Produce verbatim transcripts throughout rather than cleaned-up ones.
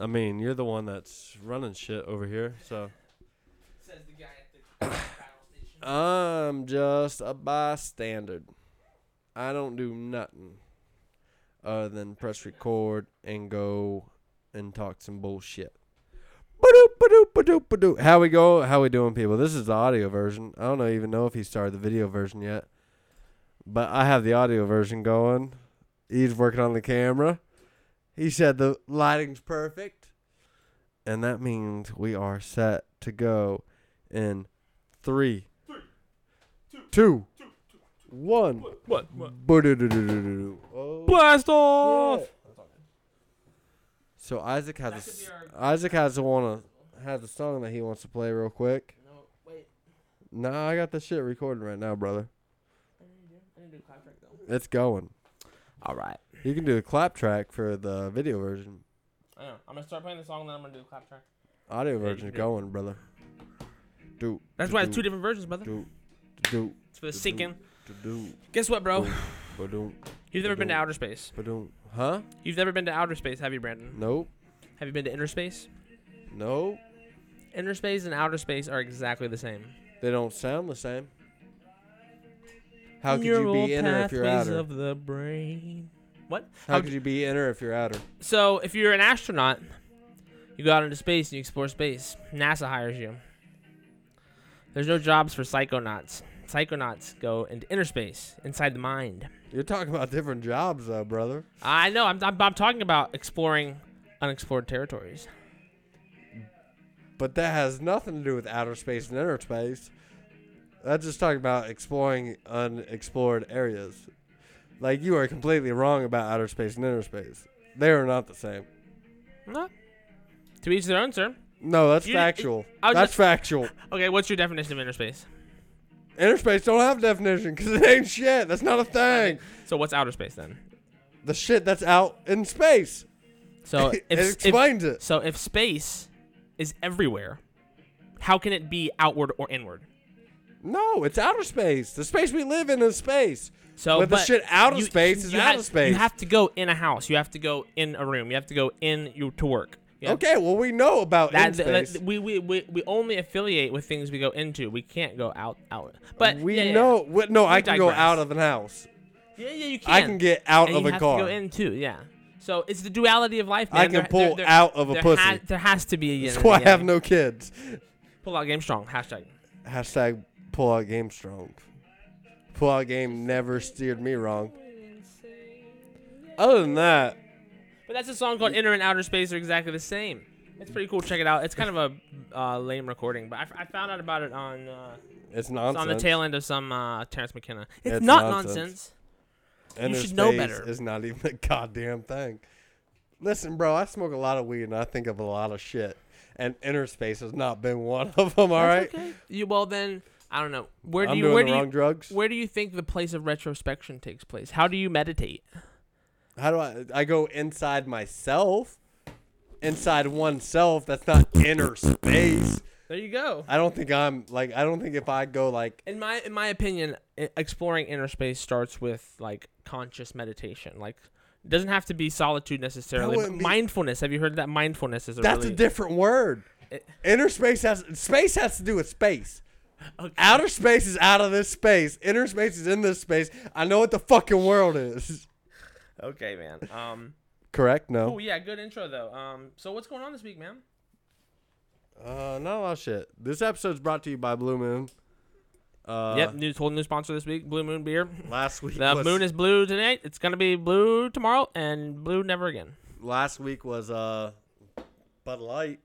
I mean, you're the one that's running shit over here, so. Says the guy at the battle station. I'm just a bystander. I don't do nothing other than press record and go and talk some bullshit. Ba-doop, ba-doop, ba-doop, ba-doop. How we go? How we doing, people? This is the audio version. I don't even know if he started the video version yet, but I have the audio version going. He's working on the camera. He said the lighting's perfect, and that means we are set to go in three, three two, two, two, two, one. What? What? Oh, blast off! Shit. So Isaac has a, Isaac has to wanna has a song that he wants to play real quick. No, wait. Nah, I got this shit recording right now, brother. I need to do, I need to do clap track though. It's going. All right. You can do a clap track for the video version. I know. I'm gonna start playing the song, then I'm gonna do a clap track. Audio yeah, version going, do. brother. Do. That's do, why it's two different versions, brother. Do. Do. It's for the sinking. Guess what, bro? Ba-doom. You've never ba-doom. been to outer space. Ba-doom. Huh? You've never been to outer space, have you, Brandon? Nope. Have you been to inner space? Nope. Inner space and outer space are exactly the same. They don't sound the same. How could Neural you be inner if you're outer? Of the brain. What? How, How could you be inner if you're outer? So, if you're an astronaut, you go out into space and you explore space. NASA hires you. There's no jobs for psychonauts. Psychonauts go into inner space, inside the mind. You're talking about different jobs, though, brother. I know. I'm, I'm I'm talking about exploring unexplored territories. But that has nothing to do with outer space and inner space. That's just talking about exploring unexplored areas. Like, you are completely wrong about outer space and inner space. They are not the same. No. To each their own, sir. No, that's you, factual. It, that's just, factual. Okay, what's your definition of inner space? Interspace don't have definition because it ain't shit. That's not a thing. So what's outer space then? The shit that's out in space. So it, if, it explains if, it. So if space is everywhere, how can it be outward or inward? No, it's outer space. The space we live in is space. So but the shit out of you, space you, is you out have, of space. You have to go in a house. You have to go in a room. You have to go in your to work. Yep. Okay, well, we know about that, in space. That, we, we, we, we only affiliate with things we go into. We can't go out. out. But we yeah, know. Yeah. We, no, we I can digress. go out of an house. Yeah, yeah, you can. I can get out and of a car. You have to go in, too, yeah. So it's the duality of life, man. I can there, pull there, there, out of a there pussy. Ha- there has to be a yin. That's why I have no kids. Pull out game strong. Hashtag. Hashtag pull out game strong. Pull out game never steered me wrong. Other than that. But that's a song called Inner and Outer Space are exactly the same. It's pretty cool. Check it out. It's kind of a uh, lame recording, but I, f- I found out about it on uh, it's nonsense. It's on the tail end of some uh, Terrence McKenna. It's, it's not nonsense. nonsense. Inner you should space know better. It's not even a goddamn thing. Listen, bro, I smoke a lot of weed, and I think of a lot of shit, and Inner Space has not been one of them, all that's right? Okay. You, well, then, I don't know. Where do I'm you, doing where the do wrong you, drugs. Where do you think the place of retrospection takes place? How do you meditate? How do I? I go inside myself, inside oneself. That's not inner space. There you go. I don't think I'm like. I don't think if I go like. In my in my opinion, exploring inner space starts with like conscious meditation. Like, it doesn't have to be solitude necessarily. Mindfulness. Be, have you heard that? Mindfulness is a. That's really, a different word. It, inner space has space has to do with space. Okay. Outer space is out of this space. Inner space is in this space. I know what the fucking world is. Okay, man. Um, Correct? No. Oh, yeah. Good intro, though. Um, so what's going on this week, man? Uh, not a lot of shit. This episode's brought to you by Blue Moon. Uh, yep. New, total new sponsor this week, Blue Moon Beer. Last week The was, moon is blue tonight. It's going to be blue tomorrow and blue never again. Last week was uh, Bud Light.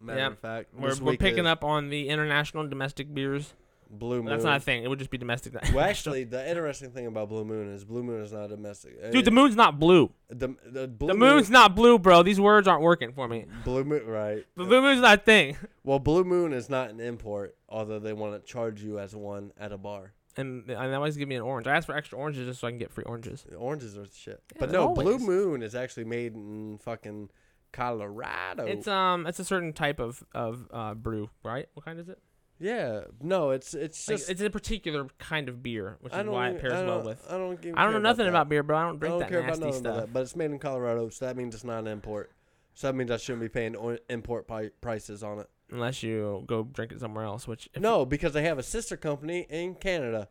Matter yeah. of fact. We're, we're picking up on the international and domestic beers. Blue Moon. That's not a thing. It would just be domestic. Well, actually, the interesting thing about Blue Moon is Blue Moon is not domestic. Dude, it, the moon's not blue. The, the, blue the moon's moon, not blue, bro. These words aren't working for me. Blue Moon, right. But Blue Moon's not a thing. Well, Blue Moon is not an import, although they want to charge you as one at a bar. And, and they always give me an orange. I asked for extra oranges just so I can get free oranges. Oranges are shit. Yeah, but no, always. Blue Moon is actually made in fucking Colorado. It's um, it's a certain type of, of uh, brew, right? What kind is it? Yeah, no, it's it's just like, it's a particular kind of beer, which is why it pairs well with. I don't I don't know nothing about beer, bro. I don't drink that nasty stuff. But it's made in Colorado, so that means it's not an import. So that means I shouldn't be paying import pi- prices on it. Unless you go drink it somewhere else. Which No, because they have a sister company in Canada.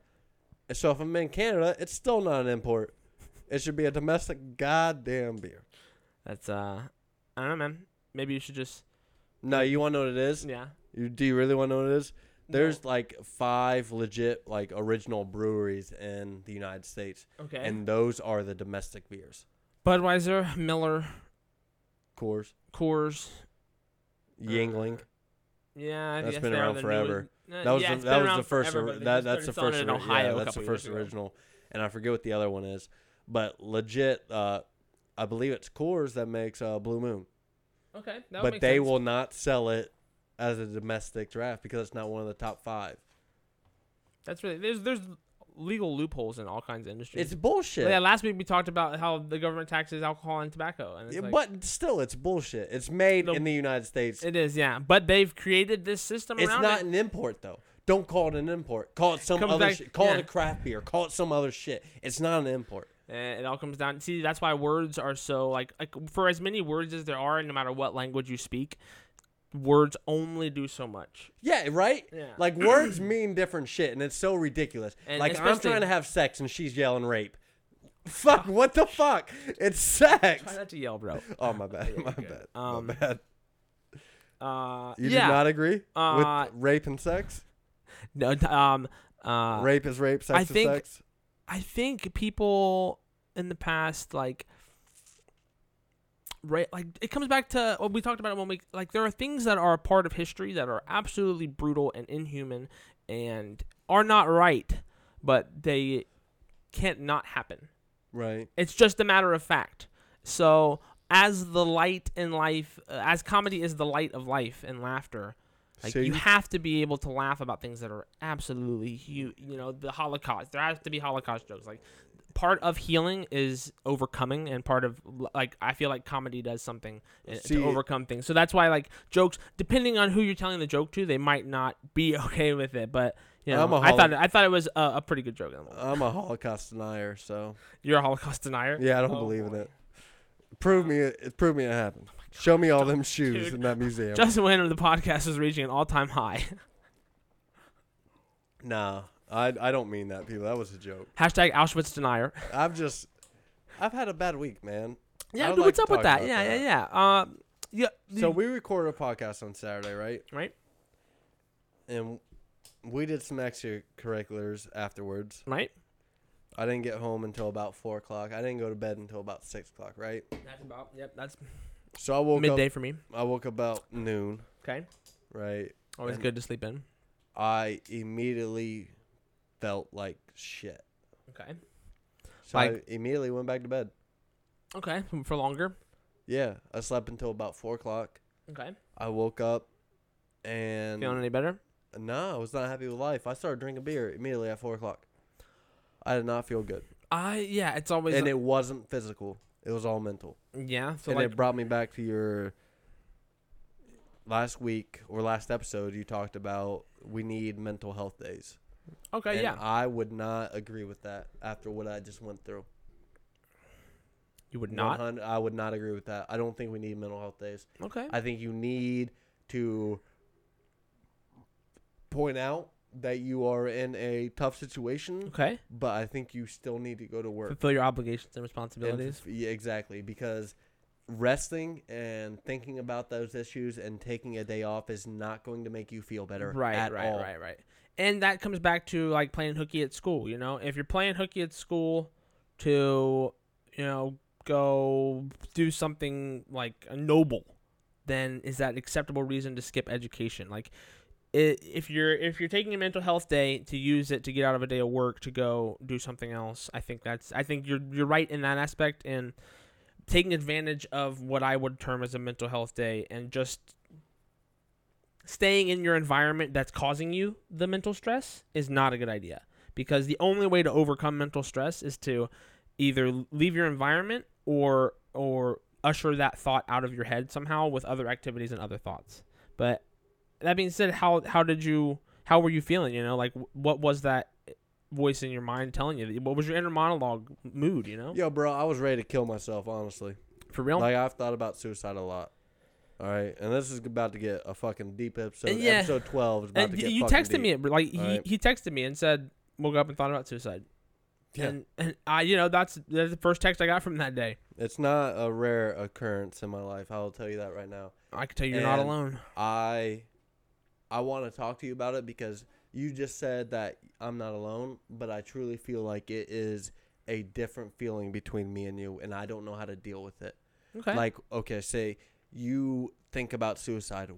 So if I'm in Canada, it's still not an import. It should be a domestic goddamn beer. That's, uh, I don't know, man. Maybe you should just. No, you want to know what it is? Yeah. You, do you really want to know what it is? There's, no. like, five legit, like, original breweries in the United States. Okay. And those are the domestic beers. Budweiser, Miller. Coors. Coors. Yuengling. Uh, yeah. That's been around forever. That was that was the first. That that's the first. Yeah, that's the first original. And I forget what the other one is. But legit, uh, I believe it's Coors that makes uh, Blue Moon. Okay. That would make sense. But they will not sell it as a domestic draft because it's not one of the top five. That's really there's there's legal loopholes in all kinds of industries. It's bullshit. But yeah, last week we talked about how the government taxes alcohol and tobacco, and it's yeah, like, but still, it's bullshit. It's made the, in the United States. It is, yeah. But they've created this system. It's around not it. An import though. Don't call it an import. Call it some comes other. Back, shit. Call yeah. it a craft beer. Call it some other shit. It's not an import. It all comes down. See, that's why words are so like, like for as many words as there are, no matter what language you speak, words only do so much. Yeah, right. Yeah. Like words mean different shit, and it's so ridiculous. And like I'm trying to have sex, and she's yelling rape. Fuck! What the fuck? It's sex. Try not to yell, bro. Oh my bad. My bad. Um, my bad. Uh, you yeah. do not agree uh, with rape and sex? No. Um. Uh, rape is rape. Sex I is think, sex. I think people in the past, like, right, like it comes back to what we talked about when we like there are things that are a part of history that are absolutely brutal and inhuman and are not right, but they can't not happen. Right. It's just a matter of fact. So as the light in life, uh, as comedy is the light of life and laughter. Like so you, you have to be able to laugh about things that are absolutely huge. You know, the Holocaust. There has to be Holocaust jokes. Like part of healing is overcoming, and part of like I feel like comedy does something See, to overcome things. So that's why like jokes, depending on who you're telling the joke to, they might not be okay with it. But you know, holo- I thought I thought it was a, a pretty good joke. I'm a Holocaust denier, so you're a Holocaust denier. Yeah, I don't oh, believe boy. in it. Prove me it. Prove me it happened. Show me all them shoes Dude. in that museum. Justin Winter of the podcast is reaching an all-time high. Nah, I I don't mean that, people. That was a joke. Hashtag Auschwitz denier. I've just, I've had a bad week, man. Yeah, dude, like what's up with that? Yeah, that? yeah, yeah, uh, yeah. So we recorded a podcast on Saturday, right? Right. And we did some extracurriculars afterwards. Right. I didn't get home until about four o'clock. I didn't go to bed until about six o'clock, right? That's about, yep, that's... So I woke midday up, for me. I woke up about noon. Okay. Right. Always good to sleep in. I immediately felt like shit. Okay. So like, I immediately went back to bed. Okay. For longer? Yeah. I slept until about four o'clock. Okay. I woke up and... Feeling any better? No, I was not happy with life. I started drinking beer immediately at four o'clock. I did not feel good. I Yeah, it's always... And a- it wasn't physical. It was all mental. Yeah. So and like, it brought me back to your last week or last episode. You talked about we need mental health days. Okay. And yeah. I would not agree with that after what I just went through. You would not? I would not agree with that. I don't think we need mental health days. Okay. I think you need to point out that you are in a tough situation. Okay. But I think you still need to go to work. Fulfill your obligations and responsibilities. And, yeah, exactly. Because resting and thinking about those issues and taking a day off is not going to make you feel better right, at right, all. Right, right, right. And that comes back to like playing hooky at school, you know? If you're playing hooky at school to, you know, go do something like noble, then is that an acceptable reason to skip education? Like, It, if you're if you're taking a mental health day to use it to get out of a day of work to go do something else, I think that's I think you're you're right in that aspect, and taking advantage of what I would term as a mental health day and just staying in your environment that's causing you the mental stress is not a good idea, because the only way to overcome mental stress is to either leave your environment or or usher that thought out of your head somehow with other activities and other thoughts. But that being said, how how did you how were you feeling? You know, like what was that voice in your mind telling you? What was your inner monologue mood? You know? Yo, bro, I was ready to kill myself, honestly. For real? Like, I've thought about suicide a lot. All right, and this is about to get a fucking deep episode. Yeah. Episode twelve is about and to get you texted deep. me like he, right. he texted me and said woke up and thought about suicide. Yeah. And and I you know that's that's the first text I got from that day. It's not a rare occurrence in my life. I'll tell you that right now. I can tell you you're and not alone. I I want to talk to you about it because you just said that I'm not alone, but I truly feel like it is a different feeling between me and you, and I don't know how to deal with it. Okay. Like okay, say you think about suicide.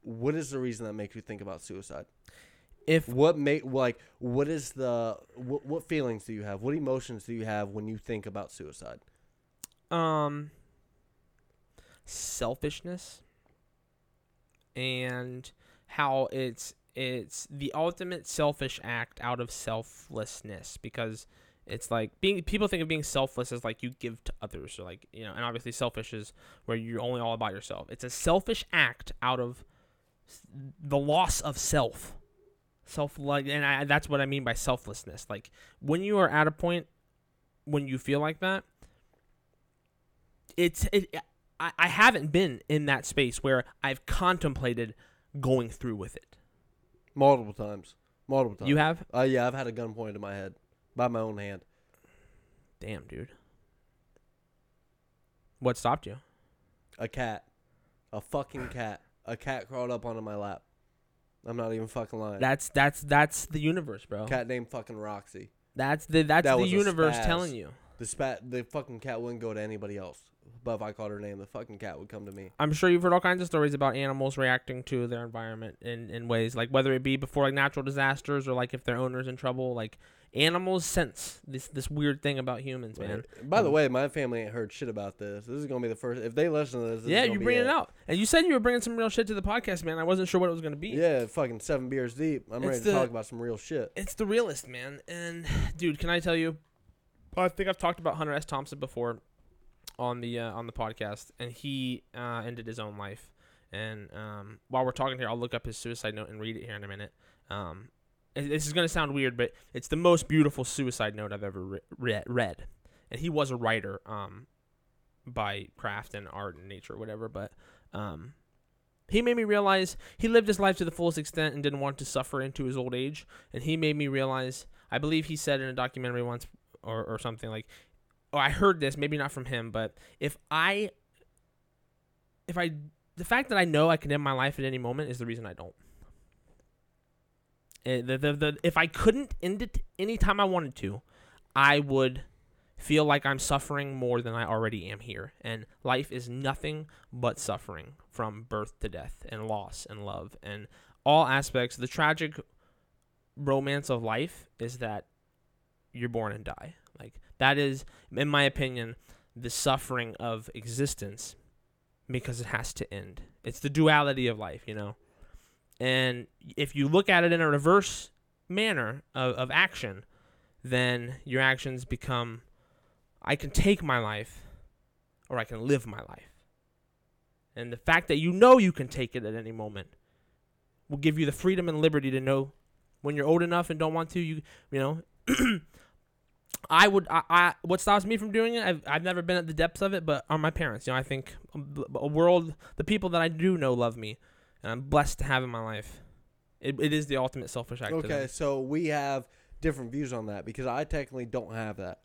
What is the reason that makes you think about suicide? If what make like what is the what, what feelings do you have? What emotions do you have when you think about suicide? Um, selfishness and how it's it's the ultimate selfish act out of selflessness, because it's like being people think of being selfless as like you give to others, or like, you know, and obviously selfish is where you're only all about yourself. It's a selfish act out of the loss of self, self like, and I, that's what I mean by selflessness. Like when you are at a point when you feel like that, it's it. I, I haven't been in that space where I've contemplated going through with it. Multiple times, multiple times. You have? Uh, yeah, I've had a gun pointed to my head. By my own hand. Damn, dude. What stopped you? A cat. A fucking cat. A cat crawled up onto my lap. I'm not even fucking lying. That's that's that's the universe, bro. Cat named fucking Roxy. That's the that's that the universe telling you. The spat the fucking cat wouldn't go to anybody else. But if I called her name, the fucking cat would come to me. I'm sure you've heard all kinds of stories about animals reacting to their environment in, in ways, like whether it be before like natural disasters or like if their owner's in trouble, like animals sense this this weird thing about humans, man. By the way, my family ain't heard shit about this. This is gonna be the first. If they listen to this, this yeah, you bring it out. And you said you were bringing some real shit to the podcast, man. I wasn't sure what it was gonna be. Yeah, fucking seven beers deep. I'm ready to talk about some real shit. It's the realest, man. And dude, can I tell you? I think I've talked about Hunter S. Thompson before on the uh, on the podcast, and he uh, ended his own life. And um, while we're talking here, I'll look up his suicide note and read it here in a minute. Um, This is going to sound weird, but it's the most beautiful suicide note I've ever re- read. And he was a writer um, by craft and art and nature or whatever. But um, he made me realize he lived his life to the fullest extent and didn't want to suffer into his old age. And he made me realize, I believe he said in a documentary once or, or something like, oh, I heard this, maybe not from him, but if I, if I, the fact that I know I can end my life at any moment is the reason I don't. Uh, the, the, the, if I couldn't end it any time I wanted to, I would feel like I'm suffering more than I already am here. And life is nothing but suffering from birth to death and loss and love and all aspects. The tragic romance of life is that you're born and die. Like that is, in my opinion, the suffering of existence, because it has to end. It's the duality of life, you know? And if you look at it in a reverse manner of, of action, then your actions become, I can take my life or I can live my life. And the fact that you know you can take it at any moment will give you the freedom and liberty to know when you're old enough and don't want to, you you know, I would, I, I what stops me from doing it, I've, I've never been at the depths of it, but are my parents. You know, I think a world, the people that I do know love me. And I'm blessed to have in my life. It It is the ultimate selfish act. Okay, so we have different views on that because I technically don't have that.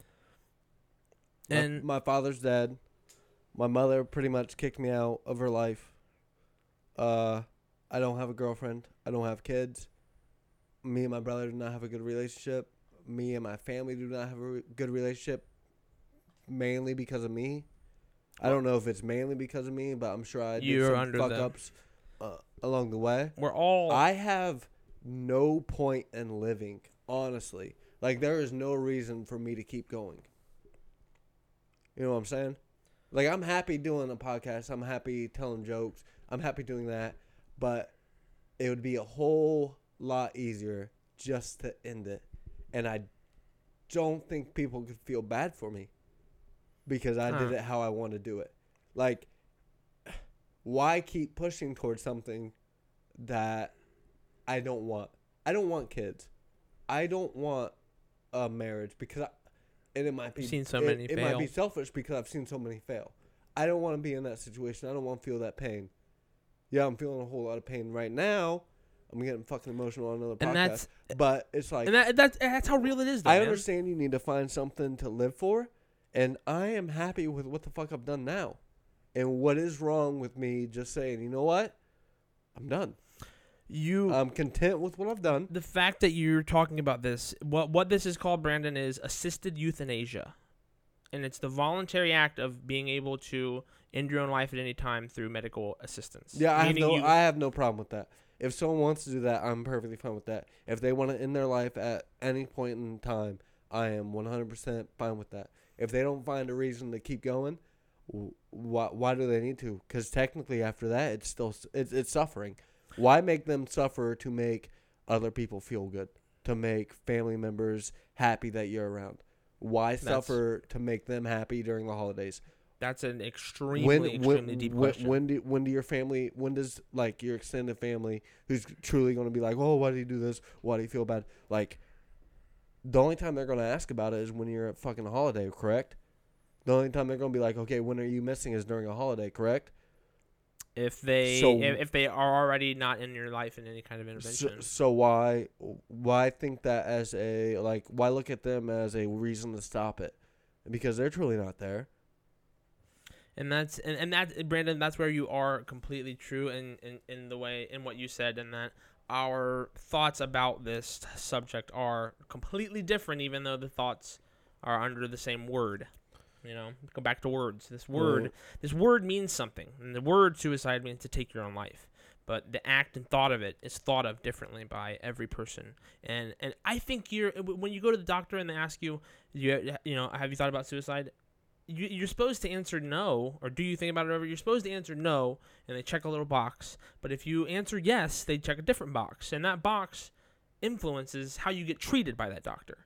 And my, my father's dead. My mother pretty much kicked me out of her life. Uh, I don't have a girlfriend. I don't have kids. Me and my brother do not have a good relationship. Me and my family do not have a re- good relationship, mainly because of me. I don't know if it's mainly because of me, but I'm sure I did some fuck-ups. Uh, along the way, we're all. I have no point in living, honestly. Like there is no reason for me to keep going. You know what I'm saying? Like I'm happy doing a podcast. I'm happy telling jokes. I'm happy doing that. But it would be a whole lot easier just to end it. And I don't think people could feel bad for me because I huh. did it how I want to do it. Like. Why keep pushing towards something that I don't want? I don't want kids. I don't want a marriage because, I, and it might be I've seen so many it, fail. It might be selfish because I've seen so many fail. I don't want to be in that situation. I don't want to feel that pain. Yeah, I'm feeling a whole lot of pain right now. I'm getting fucking emotional on another podcast. And that's, but it's like... And that, that's, that's how real it is, though, I man. understand you need to find something to live for, and I am happy with what the fuck I've done now. And what is wrong with me just saying, you know what? I'm done. You, I'm content with what I've done. The fact that you're talking about this, what what this is called, Brandon, is assisted euthanasia. And it's the voluntary act of being able to end your own life at any time through medical assistance. Yeah, I have no, you, I have no problem with that. If someone wants to do that, I'm perfectly fine with that. If they want to end their life at any point in time, I am one hundred percent fine with that. If they don't find a reason to keep going, why, why do they need to? Because technically after that, it's still it's, it's suffering. Why make them suffer to make other people feel good, to make family members happy that you're around? Why that's, suffer to make them happy during the holidays? That's an extremely, when, extremely when, deep when, question. When do, when do your family, when does, like, your extended family, who's truly going to be like, oh, why do you do this? Why do you feel bad? Like, the only time they're going to ask about it is when you're at fucking a holiday, correct? The only time they're going to be like, okay, when are you missing is during a holiday, correct? If they so, if, if they are already not in your life in any kind of intervention. So, so why why think that as a, like, why look at them as a reason to stop it? Because they're truly not there. And that's and, and that Brandon, that's where you are completely true in, in, in the way in what you said, and that our thoughts about this subject are completely different, even though the thoughts are under the same word. You know, go back to words. This word, mm. this word means something. And the word suicide means to take your own life. But the act and thought of it is thought of differently by every person. And and I think you're when you go to the doctor and they ask you, you, you know, have you thought about suicide? You, you're supposed to answer no, or do you think about it ever? You're supposed to answer no, and they check a little box. But if you answer yes, they check a different box. And that box influences how you get treated by that doctor.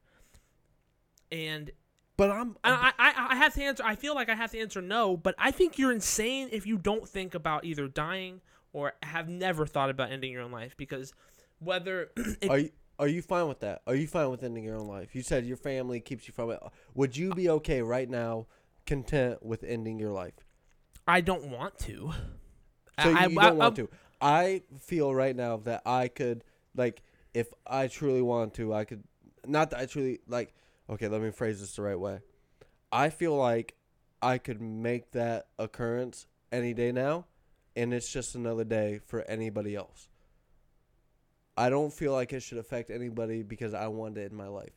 And... But I'm, I, I I have to answer. I feel like I have to answer no. But I think you're insane if you don't think about either dying or have never thought about ending your own life. Because whether it, are you are you fine with that? Are you fine with ending your own life? You said your family keeps you from it. Would you be okay right now, content with ending your life? I don't want to. So I, you I, don't I, want I, to. I feel right now that I could, like, if I truly want to, I could. Not that I truly like. Okay, let me phrase this the right way. I feel like I could make that occurrence any day now, and it's just another day for anybody else. I don't feel like it should affect anybody because I want it in my life.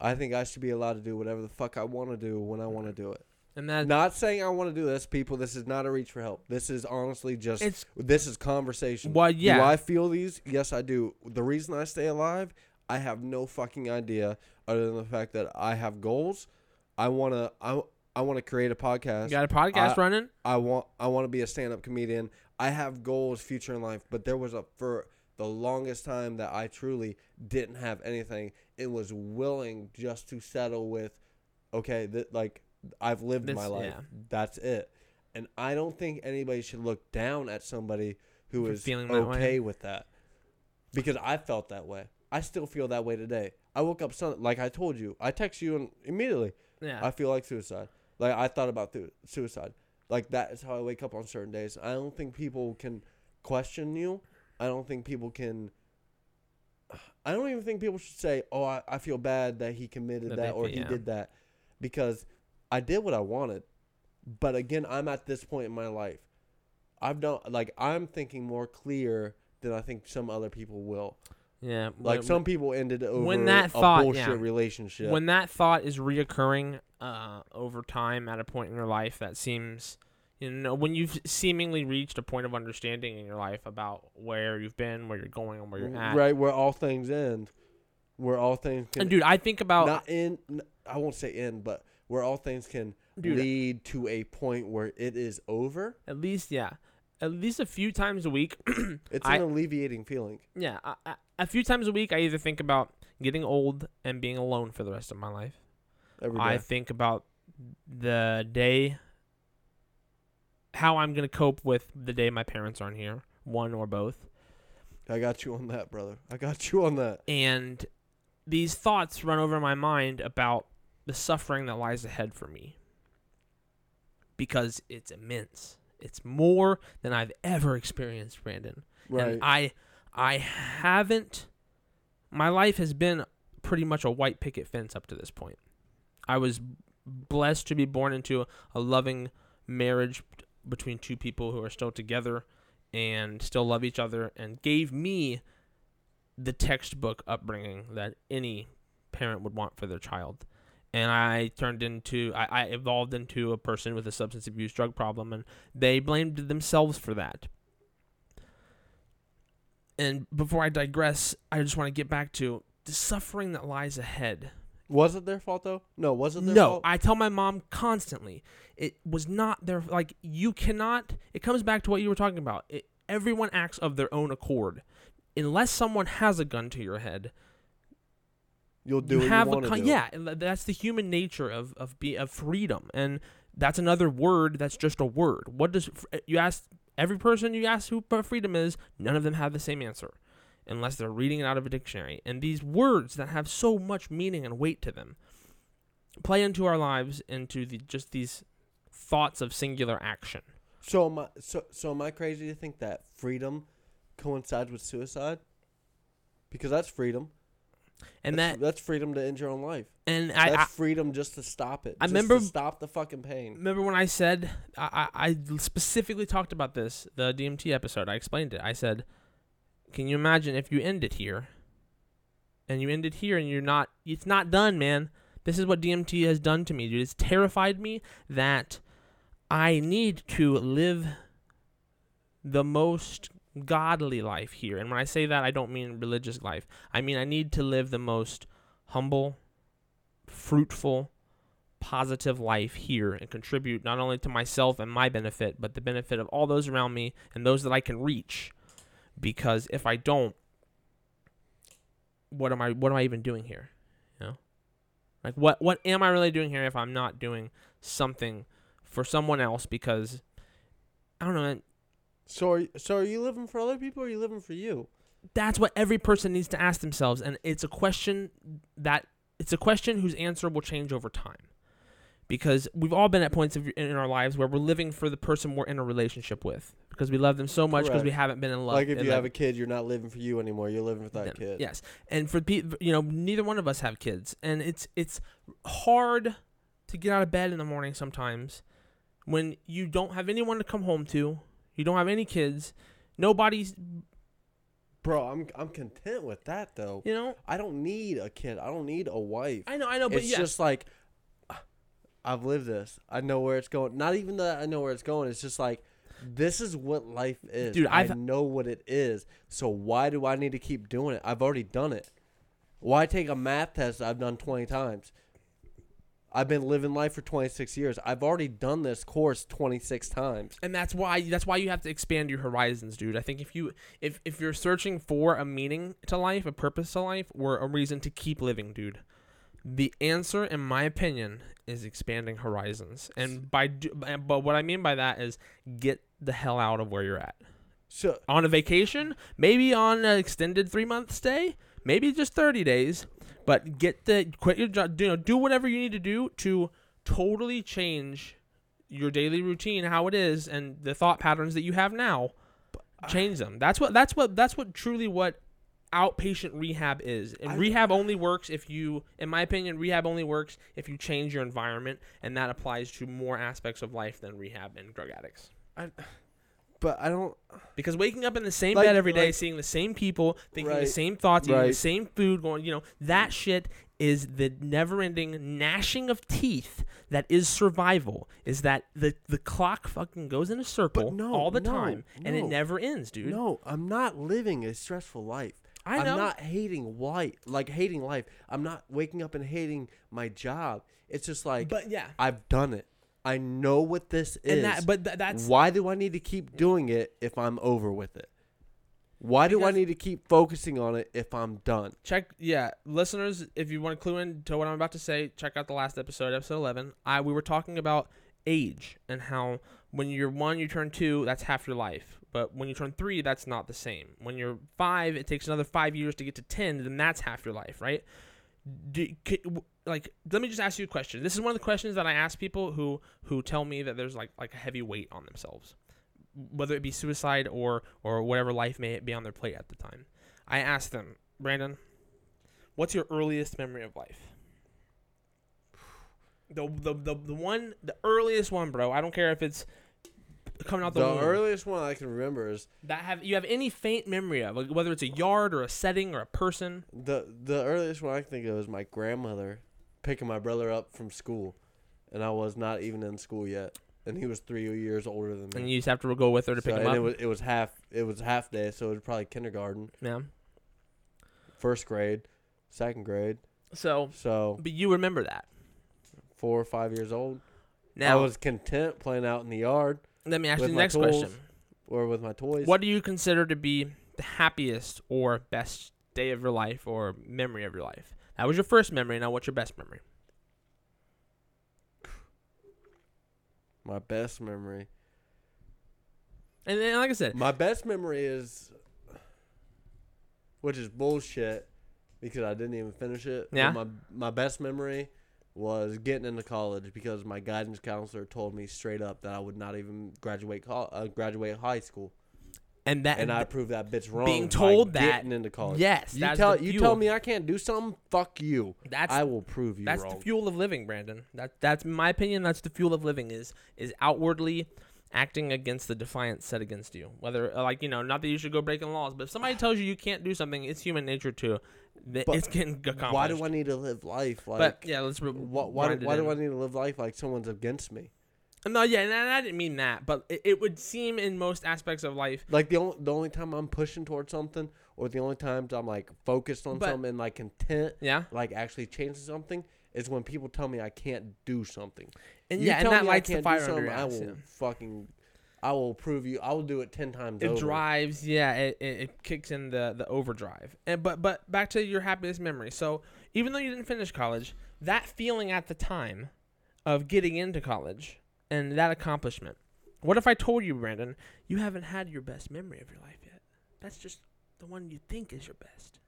I think I should be allowed to do whatever the fuck I want to do when I want to do it. And that, not saying I want to do this, people. This is not a reach for help. This is honestly just, it's, this is conversation. Well, yeah. Do I feel these? Yes, I do. The reason I stay alive, I have no fucking idea other than the fact that I have goals. I want to I, I want to create a podcast. You got a podcast I, running? I want I want to be a stand-up comedian. I have goals, future in life, but there was a for the longest time that I truly didn't have anything. It was willing just to settle with, okay, that like I've lived this, my life. Yeah. That's it. And I don't think anybody should look down at somebody who is okay with that. Because I felt that way. I still feel that way today. I woke up, sun- like I told you, I text you and immediately, yeah. I feel like suicide. Like I thought about th- suicide. Like that is how I wake up on certain days. I don't think people can question you. I don't think people can. I don't even think people should say, oh, I, I feel bad that he committed that, that or yeah. he did that. Because I did what I wanted. But again, I'm at this point in my life. I've done, like, I'm thinking more clear than I think some other people will. Yeah, like when, some people ended over when that thought, a bullshit yeah. relationship. When that thought is reoccurring uh, over time at a point in your life that seems, you know, when you've seemingly reached a point of understanding in your life about where you've been, where you're going, and where you're at. Right, where all things end, where all things can. And dude, I think about not end. I won't say end, but where all things can dude, lead to a point where it is over. At least, yeah. At least a few times a week. It's an I, alleviating feeling. Yeah. I, I, a few times a week, I either think about getting old and being alone for the rest of my life. Every day. I think about the day, how I'm going to cope with the day my parents aren't here, one or both. I got you on that, brother. I got you on that. And these thoughts run over my mind about the suffering that lies ahead for me. because it's immense. It's more than I've ever experienced, Brandon. Right. And I, I haven't. My life has been pretty much a white picket fence up to this point. I was blessed to be born into a loving marriage between two people who are still together and still love each other, and gave me the textbook upbringing that any parent would want for their child. And I turned into, I, I evolved into a person with a substance abuse drug problem, and they blamed themselves for that. And before I digress, I just want to get back to the suffering that lies ahead. Was it their fault, though? No, wasn't their no, fault? No, I tell my mom constantly, it was not their, like, you cannot, it comes back to what you were talking about. It, everyone acts of their own accord. Unless someone has a gun to your head, you'll do what you want to do. Yeah, that's the human nature of of, be, of freedom. And that's another word that's just a word. What does you ask every person you ask who freedom is, none of them have the same answer unless they're reading it out of a dictionary. And these words that have so much meaning and weight to them play into our lives, into the, just these thoughts of singular action. So am I, so, so am I crazy to think that freedom coincides with suicide? Because that's freedom. And that's, that that's freedom to end your own life. And I, that's I, freedom just to stop it. I just remember to stop the fucking pain. Remember when I said I, I specifically talked about this, the D M T episode. I explained it. I said, "Can you imagine if you ended here, and you ended here, and you're not? It's not done, man. This is what D M T has done to me, dude. It's terrified me that I need to live the most godly life here." And when I say that, I don't mean religious life. I mean, I need to live the most humble, fruitful, positive life here and contribute not only to myself and my benefit, but the benefit of all those around me and those that I can reach. Because if I don't, what am I, what am I even doing here? You know, like what, what am I really doing here if I'm not doing something for someone else? Because I don't know. So are, so are you living for other people, or are you living for you? That's what every person needs to ask themselves, and it's a question that it's a question whose answer will change over time, because we've all been at points of, in our lives where we're living for the person we're in a relationship with because we love them so much because we haven't been in love. Like if you have a kid, you're not living for you anymore; you're living for that kid. Yes, and for people, you know, neither one of us have kids, and it's it's hard to get out of bed in the morning sometimes when you don't have anyone to come home to. You don't have any kids. Nobody's. Bro, I'm I'm content with that, though. You know? I don't need a kid. I don't need a wife. I know, I know, but it's yeah. just like, I've lived this. I know where it's going. Not even that I know where it's going. It's just like, this is what life is. Dude, I've, I know what it is. So why do I need to keep doing it? I've already done it. Why take a math test I've done twenty times? I've been living life for twenty-six years. I've already done this course twenty-six times. And that's why that's why you have to expand your horizons, dude. I think if you if, if you're searching for a meaning to life, a purpose to life, or a reason to keep living, dude, the answer, in my opinion, is expanding horizons. And by do, but what I mean by that is get the hell out of where you're at. So on a vacation, maybe on an extended three-month stay, maybe just thirty days. But get the quit your job, you know, do whatever you need to do to totally change your daily routine, how it is, and the thought patterns that you have now. Change them. That's what that's what that's what truly what outpatient rehab is. And I, rehab only works if you, in my opinion, rehab only works if you change your environment, and that applies to more aspects of life than rehab and drug addicts. I, But I don't... Because waking up in the same like, bed every day, like, seeing the same people, thinking right, the same thoughts, eating right. the same food, going, you know, that shit is the never-ending gnashing of teeth that is survival, is that the, the clock fucking goes in a circle no, all the no, time, no, and it never ends, dude. No, I'm not living a stressful life. I know. I'm not hating life. Like, hating life. I'm not waking up and hating my job. It's just like, but, yeah. I've done it. I know what this is. And that, but th- that's why do I need to keep doing it if I'm over with it? Why do I need to keep focusing on it if I'm done? Check, yeah, listeners, if you want to clue in to what I'm about to say, check out the last episode, episode eleven. I we were talking about age and how when you're one, you turn two, that's half your life. But when you turn three, that's not the same. When you're five, it takes another five years to get to ten, then that's half your life, right? Do, could, like, let me just ask you a question. This is one of the questions that I ask people who, who tell me that there's like, like a heavy weight on themselves, whether it be suicide or, or whatever life may be on their plate at the time. I ask them, Brandon, what's your earliest memory of life? The, the, the, the one, the earliest one, bro. I don't care if it's coming out the, the womb. The earliest one I can remember is that have you have any faint memory of, like, whether it's a yard or a setting or a person. The the earliest one I can think of is my grandmother picking my brother up from school, and I was not even in school yet, and he was three years older than me. And you just have to go with her to so, pick him and up. It was it was half it was half day, so it was probably kindergarten. Yeah. First grade, second grade. So so but you remember that. Four or five years old. Now I was content playing out in the yard. Let me ask you the next question. Or with my toys. What do you consider to be the happiest or best day of your life or memory of your life? That was your first memory. Now what's your best memory? My best memory. And then, like I said, my best memory is, which is bullshit because I didn't even finish it. Yeah. My, my best memory was getting into college because my guidance counselor told me straight up that I would not even graduate co- uh, graduate high school, and that and I proved that bitch wrong. Being told by that getting into college, yes, you that's tell the you fuel. Tell me I can't do something. Fuck you. That's I will prove you. That's wrong. That's the fuel of living, Brandon. That that's my opinion. That's the fuel of living is is outwardly acting against the defiance set against you. Whether like you know, not that you should go breaking laws, but if somebody tells you you can't do something, it's human nature to. But it's getting accomplished. Why do I need to live life like? But yeah, let's. Re- why why, why do I need to live life like someone's against me? No, yeah, and I didn't mean that, but it, it would seem in most aspects of life. Like the only the only time I'm pushing towards something, or the only times I'm like focused on but, something and like content, yeah, like actually changing something, is when people tell me I can't do something. And you yeah, tell and that me lights I can't the fire do under your ass, I will yeah. fucking. I will prove you. I will do it ten times over. It drives, yeah. It, it, it kicks in the, the overdrive. And but but back to your happiest memory. So even though you didn't finish college, that feeling at the time of getting into college and that accomplishment. What if I told you, Brandon, you haven't had your best memory of your life yet? That's just the one you think is your best.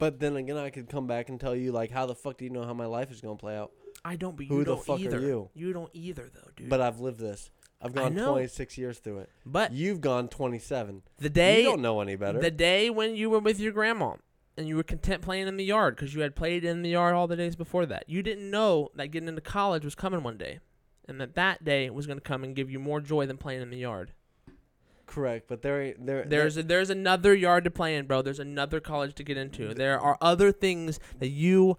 But then again, I could come back and tell you, like, how the fuck do you know how my life is gonna play out? I don't. But you Who don't the fuck either. Are you? You don't either, though, dude. But I've lived this. I've gone twenty-six years through it. But you've gone twenty-seven. The day you don't know any better. The day when you were with your grandma and you were content playing in the yard because you had played in the yard all the days before that. You didn't know that getting into college was coming one day and that that day was going to come and give you more joy than playing in the yard. Correct, but there ain't there there's there, a, there's another yard to play in, bro. There's another college to get into. There are other things that you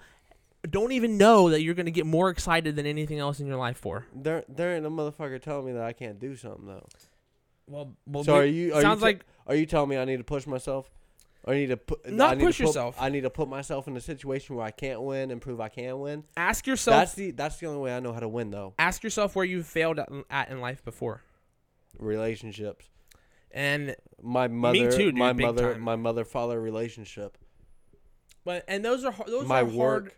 don't even know that you're going to get more excited than anything else in your life for. There, there ain't a motherfucker telling me that I can't do something, though. Well, well so are you, are sounds you t- like... Are you telling me I need to push myself? Or I need to put, not I need push to put, yourself. I need to put myself in a situation where I can't win and prove I can win? Ask yourself... That's the, that's the only way I know how to win, though. Ask yourself where you've failed at, at in life before. Relationships. And my mother, me too, dude, my mother, time. My mother-father relationship. But And those are, those my are hard... Work.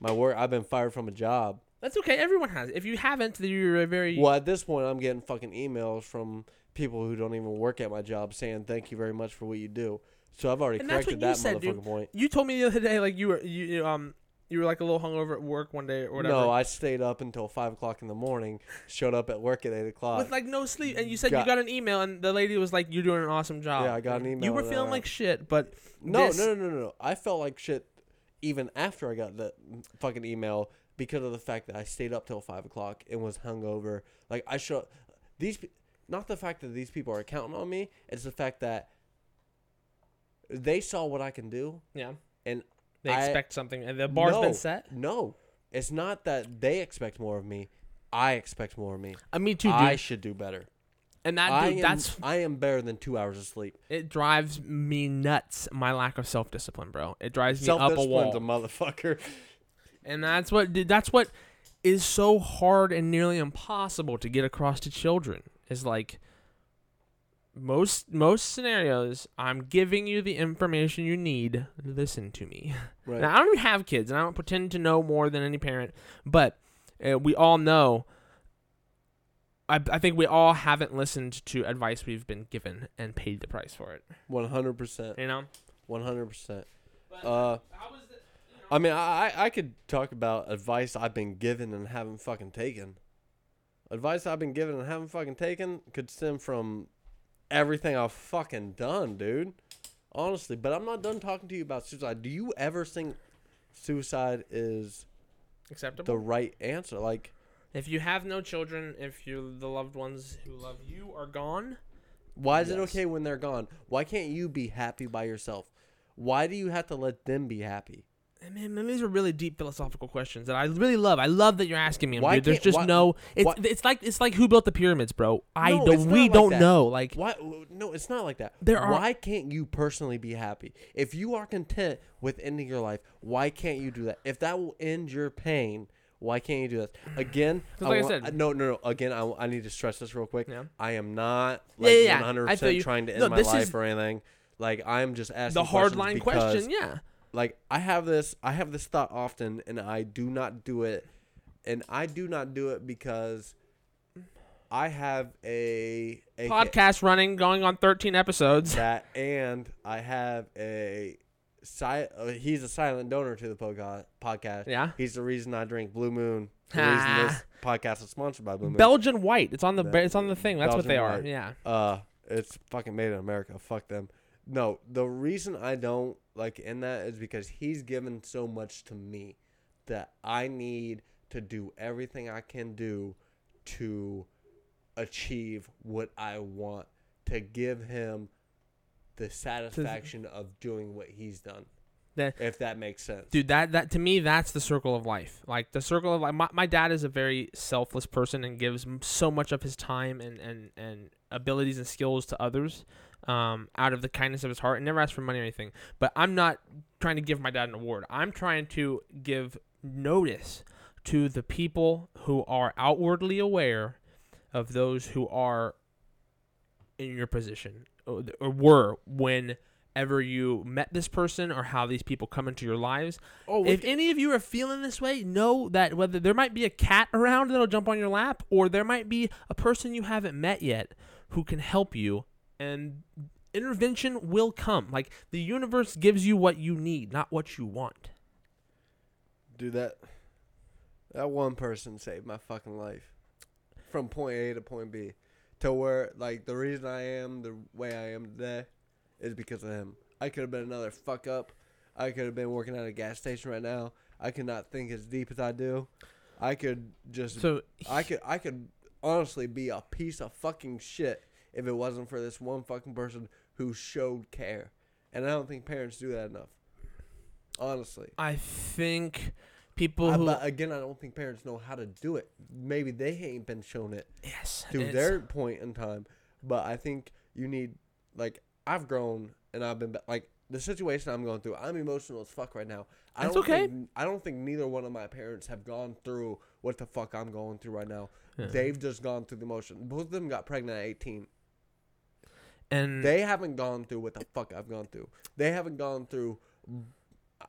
My work. I've been fired from a job. That's okay. Everyone has. If you haven't, then you're a very... Well, at this point, I'm getting fucking emails from people who don't even work at my job saying, thank you very much for what you do. So I've already and corrected that said, motherfucking dude. Point. You told me the other day, like, you were you um you were like a little hungover at work one day or whatever. No, I stayed up until five o'clock in the morning, showed up at work at eight o'clock. With, like, no sleep. And you said got, you got an email, and the lady was like, you're doing an awesome job. Yeah, I got an email. You were feeling like shit, but... No, this... no, no, no, no. I felt like shit. Even after I got the fucking email, because of the fact that I stayed up till five o'clock and was hungover, like I should, these not the fact that these people are counting on me, it's the fact that they saw what I can do. Yeah, and they I, expect something, and the bar's no, been set. No, it's not that they expect more of me. I expect more of me. I mean, too. Dude. I should do better. And that I dude, am, that's I am better than two hours of sleep. It drives me nuts. My lack of self discipline, bro. It drives me up a wall. Self-discipline's a motherfucker. And that's what dude, that's what is so hard and nearly impossible to get across to children. Is like most most scenarios, I'm giving you the information you need. Listen to me. Right. Now I don't even have kids, and I don't pretend to know more than any parent. But uh, we all know. I, I think we all haven't listened to advice we've been given and paid the price for it. one hundred percent. You know? one hundred percent. But uh, how was the, you know, I mean, I, I could talk about advice I've been given and haven't fucking taken. Advice I've been given and haven't fucking taken could stem from everything I've fucking done, dude. Honestly, but I'm not done talking to you about suicide. Do you ever think suicide is acceptable? The right answer? Like, if you have no children, if you the loved ones who love you are gone, why is yes. it okay when they're gone? Why can't you be happy by yourself? Why do you have to let them be happy? I mean, these are really deep philosophical questions that I really love. I love that you're asking me them, dude. There's just why, no. It's why, it's like it's like who built the pyramids, bro. I no, don't. We like don't that. know. Like, why, no, it's not like that. There are, why can't you personally be happy? If you are content with ending your life, why can't you do that? If that will end your pain, why can't you do that? Again, I like want, I said, no, no, no. Again, I, I need to stress this real quick. Yeah. I am not like yeah, yeah, yeah. one hundred percent trying to end no, my life is, or anything. Like, I'm just asking the hard line because, question. Yeah. Like, I have this, I have this thought often, and I do not do it, and I do not do it because I have a, a podcast running, going on thirteen episodes. That, and I have a, he's a silent donor to the podcast. Yeah, he's the reason I drink Blue Moon. The reason this podcast is sponsored by Blue Moon. Belgian White. It's on the, it's on the thing. That's Belgian what they White. Are. Yeah. Uh, it's fucking made in America. Fuck them. No, the reason I don't like in that is because he's given so much to me that I need to do everything I can do to achieve what I want, to give him the satisfaction of doing what he's done. That, if that makes sense. Dude, that, that to me, that's the circle of life. Like, the circle of life. My, my dad is a very selfless person and gives so much of his time and, and, and abilities and skills to others. Um, out of the kindness of his heart and never asked for money or anything. But I'm not trying to give my dad an award. I'm trying to give notice to the people who are outwardly aware of those who are in your position or, or were whenever you met this person or how these people come into your lives. Oh, if the- any of you are feeling this way, know that whether there might be a cat around that'll jump on your lap or there might be a person you haven't met yet who can help you. And intervention will come. Like, the universe gives you what you need, not what you want. Dude, that that one person saved my fucking life from point A to point B, to where, like, the reason I am the way I am today is because of him. I could have been another fuck up. I could have been working at a gas station right now. I could not think as deep as I do. I could just. So I could I could honestly be a piece of fucking shit. If it wasn't for this one fucking person who showed care. And I don't think parents do that enough. Honestly. I think people I, who... But again, I don't think parents know how to do it. Maybe they ain't been shown it. Yes. To their point in time. But I think you need... Like, I've grown and I've been... Like, the situation I'm going through, I'm emotional as fuck right now. I That's don't okay. Think, I don't think neither one of my parents have gone through what the fuck I'm going through right now. Yeah. They've just gone through the motion. Both of them got pregnant at eighteen. And they haven't gone through what the fuck I've gone through. They haven't gone through b-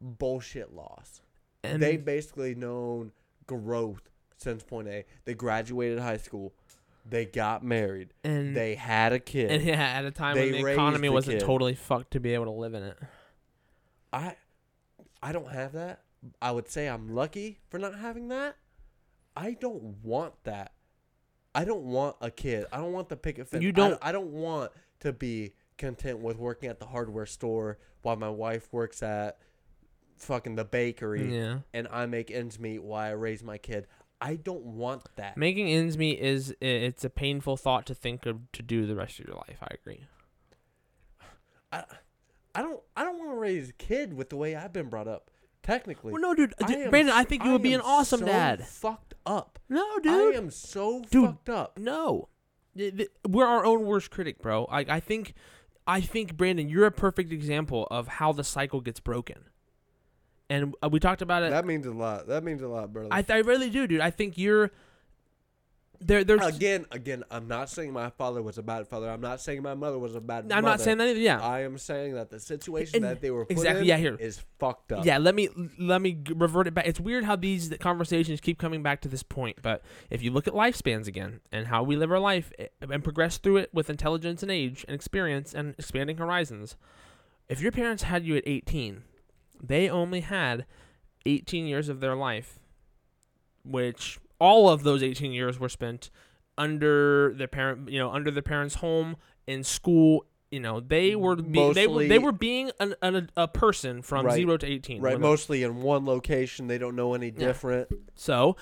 bullshit loss. And they've basically known growth since point A. They graduated high school. They got married. And they had a kid. And yeah, at a time they when the economy the wasn't kid. Totally fucked to be able to live in it. I, I don't have that. I would say I'm lucky for not having that. I don't want that. I don't want a kid. I don't want the picket fence. You don't. I, I don't want to be content with working at the hardware store while my wife works at fucking the bakery. Yeah. And I make ends meet while I raise my kid. I don't want that. Making ends meet is it's a painful thought to think of to do the rest of your life. I agree. I, I don't. I don't want to raise a kid with the way I've been brought up. Technically. Well, no, dude. I am, Brandon, I think you would be an awesome so dad. Fucked up. No, dude. I am so dude, fucked up. No, we're our own worst critic, bro. I, I think, I think, Brandon, you're a perfect example of how the cycle gets broken. And we talked about it. That means a lot. That means a lot, brother. I, I really do, dude. I think you're. There, there's again, again. I'm not saying my father was a bad father. I'm not saying my mother was a bad. I'm mother. not saying that either. Yeah, I am saying that the situation and that they were put exactly in yeah, here. is fucked up. Yeah, let me let me revert it back. It's weird how these conversations keep coming back to this point. But if you look at lifespans again and how we live our life and progress through it with intelligence and age and experience and expanding horizons, if your parents had you at eighteen, They only had eighteen years of their life, which all of those eighteen years were spent under their parent, you know, under their parents' home, in school. You know, they were be- they were they were being an, an, a person from right. zero to eighteen. Right, mostly in one location. They don't know any different. Yeah. So,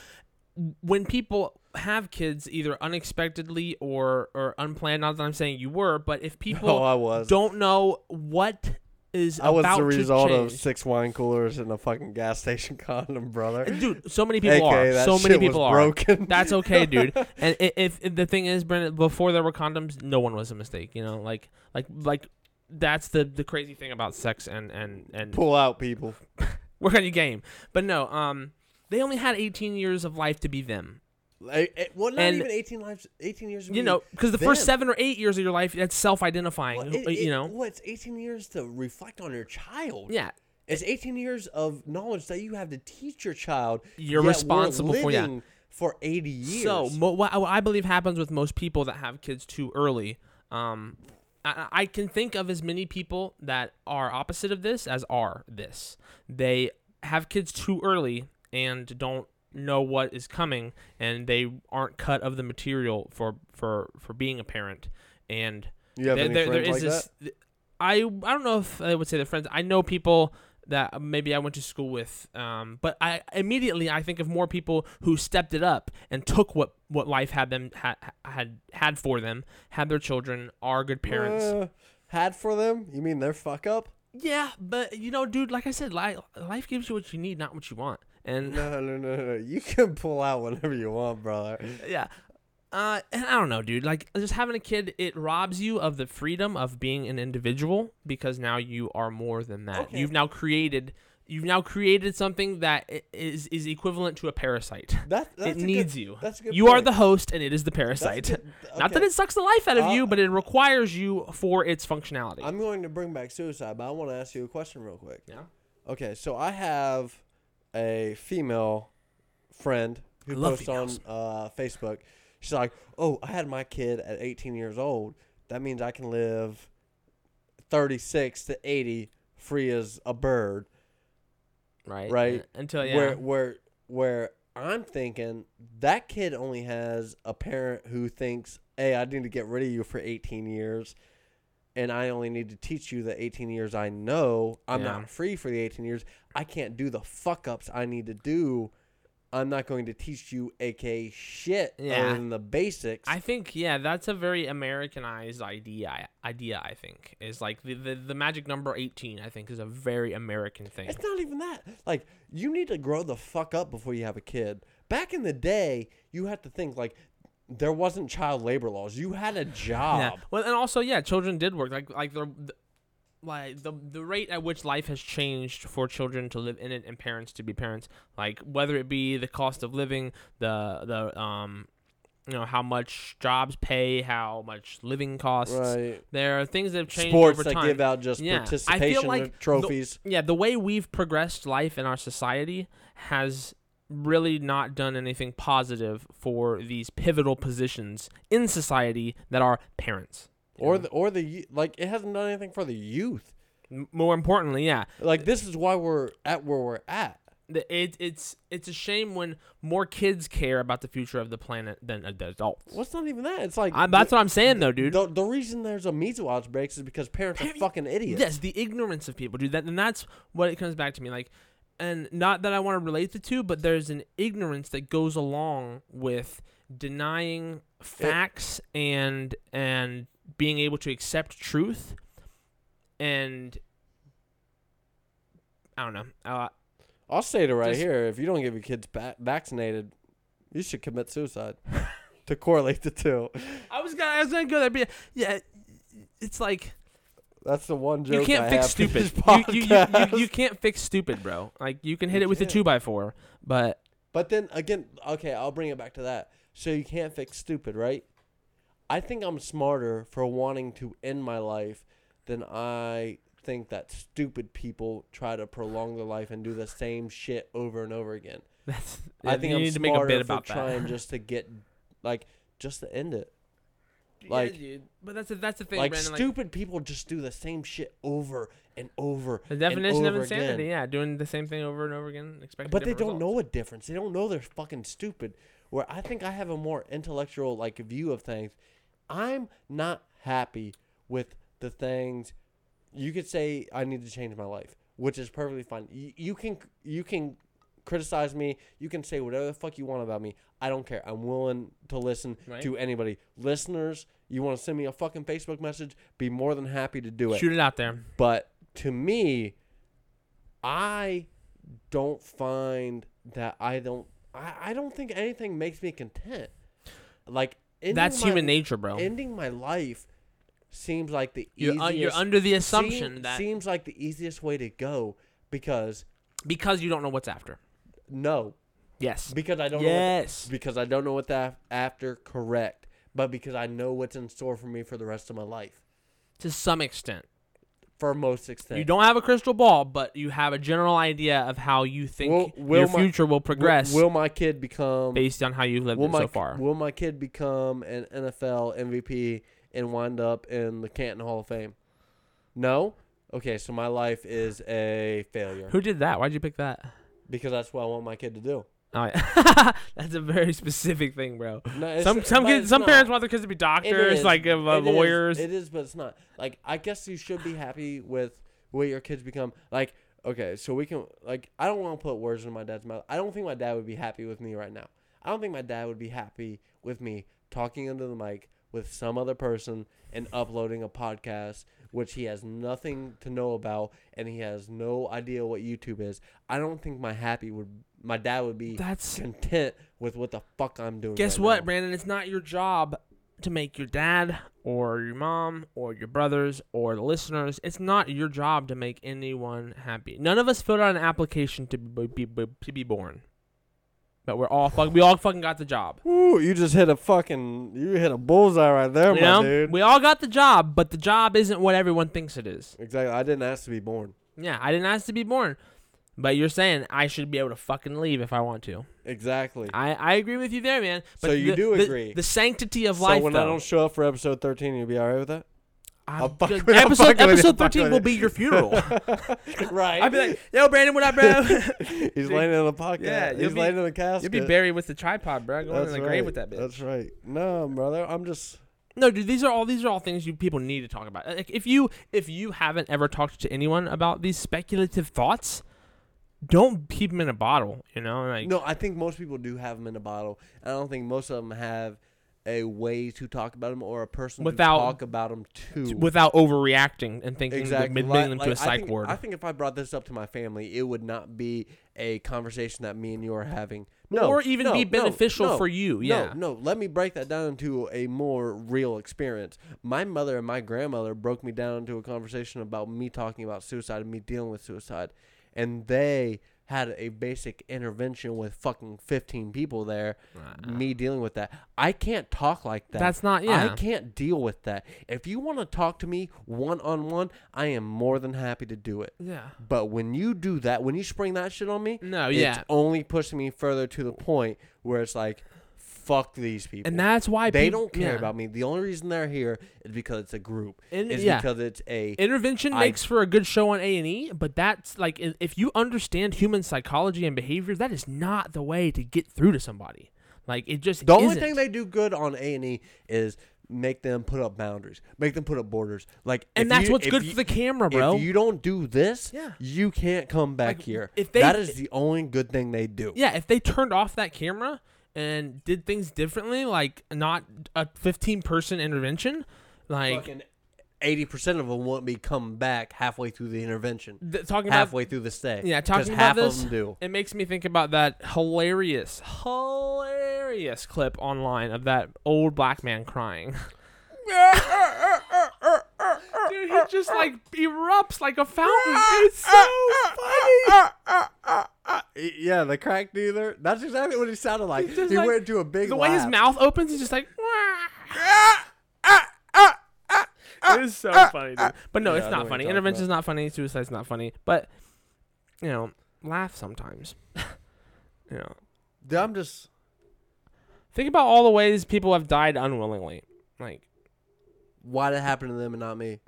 when people have kids, either unexpectedly or or unplanned. Not that I'm saying you were, but if people oh, I was. don't know what is I about was the result of six wine coolers and a fucking gas station condom, brother. And dude, so many people A K A are. That so shit many people was are. Broken. That's okay, dude. And if, if the thing is, Brandon, before there were condoms, no one was a mistake. You know, like like like that's the, the crazy thing about sex and and, and pull out people. Work on your game, but no. Um, they only had eighteen years of life to be them. Like, well, not and, even eighteen lives, eighteen years. You know, because the them. first seven or eight years of your life, that's self-identifying. Well, it, you know, it, well, it's eighteen years to reflect on your child. Yeah, it's eighteen years of knowledge that you have to teach your child. You're responsible for yeah. for eighty years. So, mo- what I believe happens with most people that have kids too early. Um, I, I can think of as many people that are opposite of this as are this. They have kids too early and don't know what is coming, and they aren't cut of the material for for for being a parent. And you have there, any there, friends there is like this, that? I I don't know if I would say they're friends. I know people that maybe I went to school with, um, but I immediately I think of more people who stepped it up and took what, what life had them ha, had had for them, had their children, are good parents. Uh, had for them? You mean their fuck up? Yeah, but you know, dude, like I said, life life gives you what you need, not what you want. And no, no, no, no. You can pull out whenever you want, brother. Yeah. Uh, and I don't know, dude. Like, just having a kid, it robs you of the freedom of being an individual because now you are more than that. Okay. You've now created you've now created something that is is equivalent to a parasite. That, that's it a needs good, you. That's a good you point. Are the host, and it is the parasite. Good, okay. Not that it sucks the life out of uh, you, but it requires you for its functionality. I'm going to bring back suicide, but I want to ask you a question real quick. Yeah. Okay, so I have a female friend who posts females. on uh, Facebook. She's like, oh, I had my kid at eighteen years old. That means I can live thirty-six to eighty free as a bird. Right. Right. Until, yeah. Where, where, where I'm thinking that kid only has a parent who thinks, hey, I need to get rid of you for eighteen years. And I only need to teach you the eighteen years I know. I'm yeah. not free for the eighteen years. I can't do the fuck-ups I need to do. I'm not going to teach you A K A shit yeah. other than the basics. I think, yeah, that's a very Americanized idea, Idea, I think. Is like the, the, the magic number eighteen, I think, is a very American thing. It's not even that. Like, you need to grow the fuck up before you have a kid. Back in the day, you had to think, like, there wasn't child labor laws. You had a job. Yeah. Well, and also, yeah, children did work. Like, like the, like the the rate at which life has changed for children to live in it and parents to be parents. Like, whether it be the cost of living, the the um, you know, how much jobs pay, how much living costs. Right. There are things that have changed Sports over time. Sports that give out just yeah. participation like trophies. The, yeah, the way we've progressed life in our society has really not done anything positive for these pivotal positions in society that are parents, or know? the or the like. It hasn't done anything for the youth. More importantly, yeah. Like, this is why we're at where we're at. It it's it's a shame when more kids care about the future of the planet than adults. Well, it's not even that. It's like I'm, that's the, what I'm saying, the, though, dude. The, the reason there's a measles outbreak is because parents Par- are fucking idiots. Yes, the ignorance of people, dude. That and that's what it comes back to me, like. And not that I want to relate the two, but there's an ignorance that goes along with denying facts it, and and being able to accept truth. And I don't know. Uh, I'll say it right just, here. If you don't get your kids ba- vaccinated, you should commit suicide. To correlate the two. I was gonna. I was gonna go there. But yeah, it's like. That's the one joke. You can't I fix have stupid. You, you, you, you, you can't fix stupid, bro. Like, you can hit you it with can. a two by four, but but then again, okay, I'll bring it back to that. So you can't fix stupid, right? I think I'm smarter for wanting to end my life than I think that stupid people try to prolong their life and do the same shit over and over again. That's. I think you I'm need smarter to make a bit about for that. Trying just to get, like, just to end it. Like, yeah, dude. But that's a, that's the thing. Like, Brandon, stupid like, people just do the same shit over and over. The definition and over of insanity, again. yeah, doing the same thing over and over again, expecting. But they don't results. know a difference. They don't know they're fucking stupid. Where I think I have a more intellectual like view of things. I'm not happy with the things. You could say I need to change my life, which is perfectly fine. You, you can you can criticize me. You can say whatever the fuck you want about me. I don't care. I'm willing to listen right? to anybody. Listeners, you want to send me a fucking Facebook message? Be more than happy to do it. Shoot it out there. But to me, I don't find that I don't. I, I don't think anything makes me content. Like that's my, human nature, bro. Ending my life. Seems like the you're easiest. Un, you're under the assumption seem, that seems like the easiest way to go because because you don't know what's after. No. Yes. Because I don't. Yes. Know what, because I don't know what's after. Correct. But because I know what's in store for me for the rest of my life. To some extent. For most extent. You don't have a crystal ball, but you have a general idea of how you think will, will your my, future will progress. Will, will my kid become based on how you've lived it my, so far? Will my kid become an N F L M V P? And wind up in the Canton Hall of Fame? No? Okay, so my life is a failure. Who did that? Why'd you pick that? Because that's what I want my kid to do. All right. That's a very specific thing, bro. No, some some, kids, some parents want their kids to be doctors, like uh, it lawyers. Is. It is, but it's not. Like, I guess you should be happy with what your kids become. Like, okay, so we can, like, I don't want to put words in my dad's mouth. I don't think my dad would be happy with me right now. I don't think my dad would be happy with me talking under the mic with some other person and uploading a podcast, which he has nothing to know about, and he has no idea what YouTube is. I don't think my happy would, my dad would be That's, content with what the fuck I'm doing. Guess right what, now. Brandon? It's not your job to make your dad or your mom or your brothers or the listeners. It's not your job to make anyone happy. None of us filled out an application to be, be, to be born. But we're all fucking, we all fucking got the job. Ooh, you just hit a fucking, you hit a bullseye right there, you my know? dude. We all got the job, but the job isn't what everyone thinks it is. Exactly. I didn't ask to be born. Yeah, I didn't ask to be born. But you're saying I should be able to fucking leave if I want to. Exactly. I, I agree with you there, man. But so you the, do agree. The, the sanctity of so life, So when though, I don't show up for episode thirteen, you'll be all right with that? I'll fuck with, episode I'll episode thirteen I'll will be your funeral. Right. I'll be like, yo, Brandon, what up, bro? He's laying in the pocket. Yeah, He's be, laying in the casket. You'll be buried with the tripod, bro. Going That's in the right. grave with that bitch. That's right. No, brother. I'm just... No, dude, these are all these are all things you people need to talk about. Like, if you if you haven't ever talked to anyone about these speculative thoughts, don't keep them in a bottle, you know? Like, no, I think most people do have them in a bottle. I don't think most of them have... a way to talk about them or a person without, to talk about them to. Without overreacting and thinking exactly. them like, to a psych I think, ward. I think if I brought this up to my family, it would not be a conversation that me and you are having. No, or even no, be beneficial no, no, for you. Yeah. No, no. Let me break that down into a more real experience. My mother and my grandmother broke me down into a conversation about me talking about suicide and me dealing with suicide. And they... had a basic intervention with fucking fifteen people there, wow. me dealing with that. I can't talk like that. That's not, yeah. I can't deal with that. If you want to talk to me one-on-one, I am more than happy to do it. Yeah. But when you do that, when you spring that shit on me, no, yeah. it's only pushing me further to the point where it's like, fuck these people. And that's why They people, don't care yeah. about me. The only reason they're here is because it's a group. In, it's yeah. because it's a... Intervention I, makes for a good show on A and E, but that's like... If you understand human psychology and behavior, that is not the way to get through to somebody. Like, it just The isn't. only thing they do good on A and E is make them put up boundaries. Make them put up borders. Like, And that's you, what's good you, for the camera, bro. If you don't do this, yeah. you can't come back like, here. If they, that is the only good thing they do. Yeah, if they turned off that camera... and did things differently, like not a fifteen-person intervention. Like fucking eighty percent of them won't be coming back halfway through the intervention, th- talking halfway about, through the stay. Yeah, talking about half this, of them do. It makes me think about that hilarious, hilarious clip online of that old black man crying. Dude, he just like erupts like a fountain. It's so funny. Yeah, the crack dealer. That's exactly what he sounded like. He like, went into a big The laugh. way his mouth opens, he's just like... It is so funny, dude. But no, yeah, it's not funny. Intervention's not funny. Suicide's not funny. But, you know, laugh sometimes. You know. Dude, I'm just... Think about all the ways people have died unwillingly. Like, why did it happen to them and not me?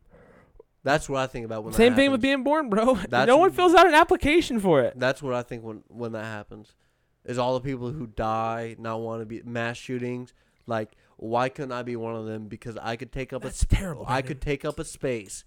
That's what I think about when Same that happens. Same thing with being born, bro. That's no one fills out an application for it. That's what I think when, when that happens. Is all the people who die, not want to be mass shootings. Like, why couldn't I be one of them? Because I could take up that's a terrible. I could take up a space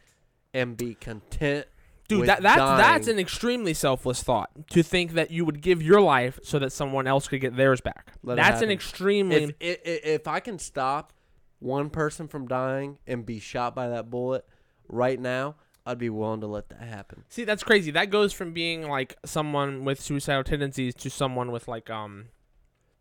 and be content. Dude, with that that's dying. That's an extremely selfless thought to think that you would give your life so that someone else could get theirs back. Let that's an extremely. If, if, if I can stop one person from dying and be shot by that bullet. Right now, I'd be willing to let that happen. See, that's crazy. That goes from being, like, someone with suicidal tendencies to someone with, like, um...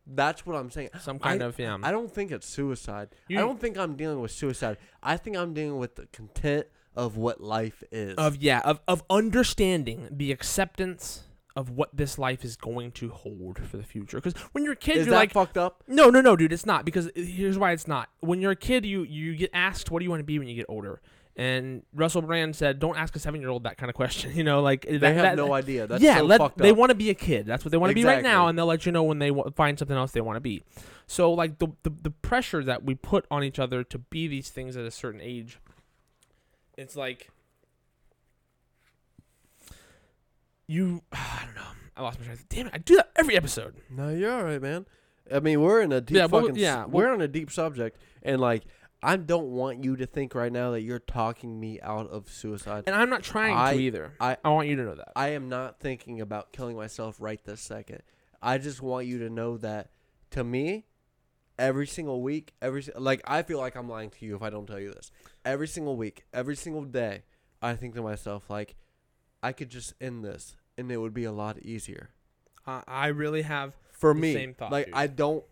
That's what I'm saying. Some kind I, of, yeah. I don't think it's suicide. You, I don't think I'm dealing with suicide. I think I'm dealing with the content of what life is. Of, yeah, of, of understanding the acceptance of what this life is going to hold for the future. Because when you're a kid, is you're like... Is that fucked up? No, no, no, dude, it's not. Because here's why it's not. When you're a kid, you, you get asked, what do you want to be when you get older? And Russell Brand said, don't ask a seven-year-old that kind of question. You know, like that, they have that, no idea. That's yeah, so let, fucked up. They want to be a kid. That's what they want to exactly. be right now, and they'll let you know when they w- find something else they want to be. So, like, the, the the pressure that we put on each other to be these things at a certain age, it's like you. I don't know. I lost my train of thought. Damn it! I do that every episode. No, you're all right, man. I mean, we're in a deep yeah, fucking. Well, yeah, we're well, on a deep subject, and like. I don't want you to think right now that you're talking me out of suicide. And I'm not trying I, to either. I, I want you to know that. I am not thinking about killing myself right this second. I just want you to know that to me, every single week, every like I feel like I'm lying to you if I don't tell you this. Every single week, every single day, I think to myself, like, I could just end this and it would be a lot easier. Uh, I really have For the me, same thought. Like, dude. I don't,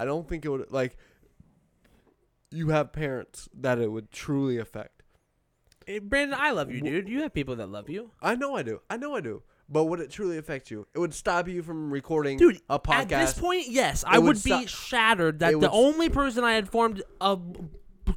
I don't think it would, like... You have parents that it would truly affect. Hey, Brandon, I love you, dude. You have people that love you. I know I do. I know I do. But would it truly affect you? It would stop you from recording dude, a podcast. At this point, yes. It I would, would be st- shattered that it the only st- person I had formed a b-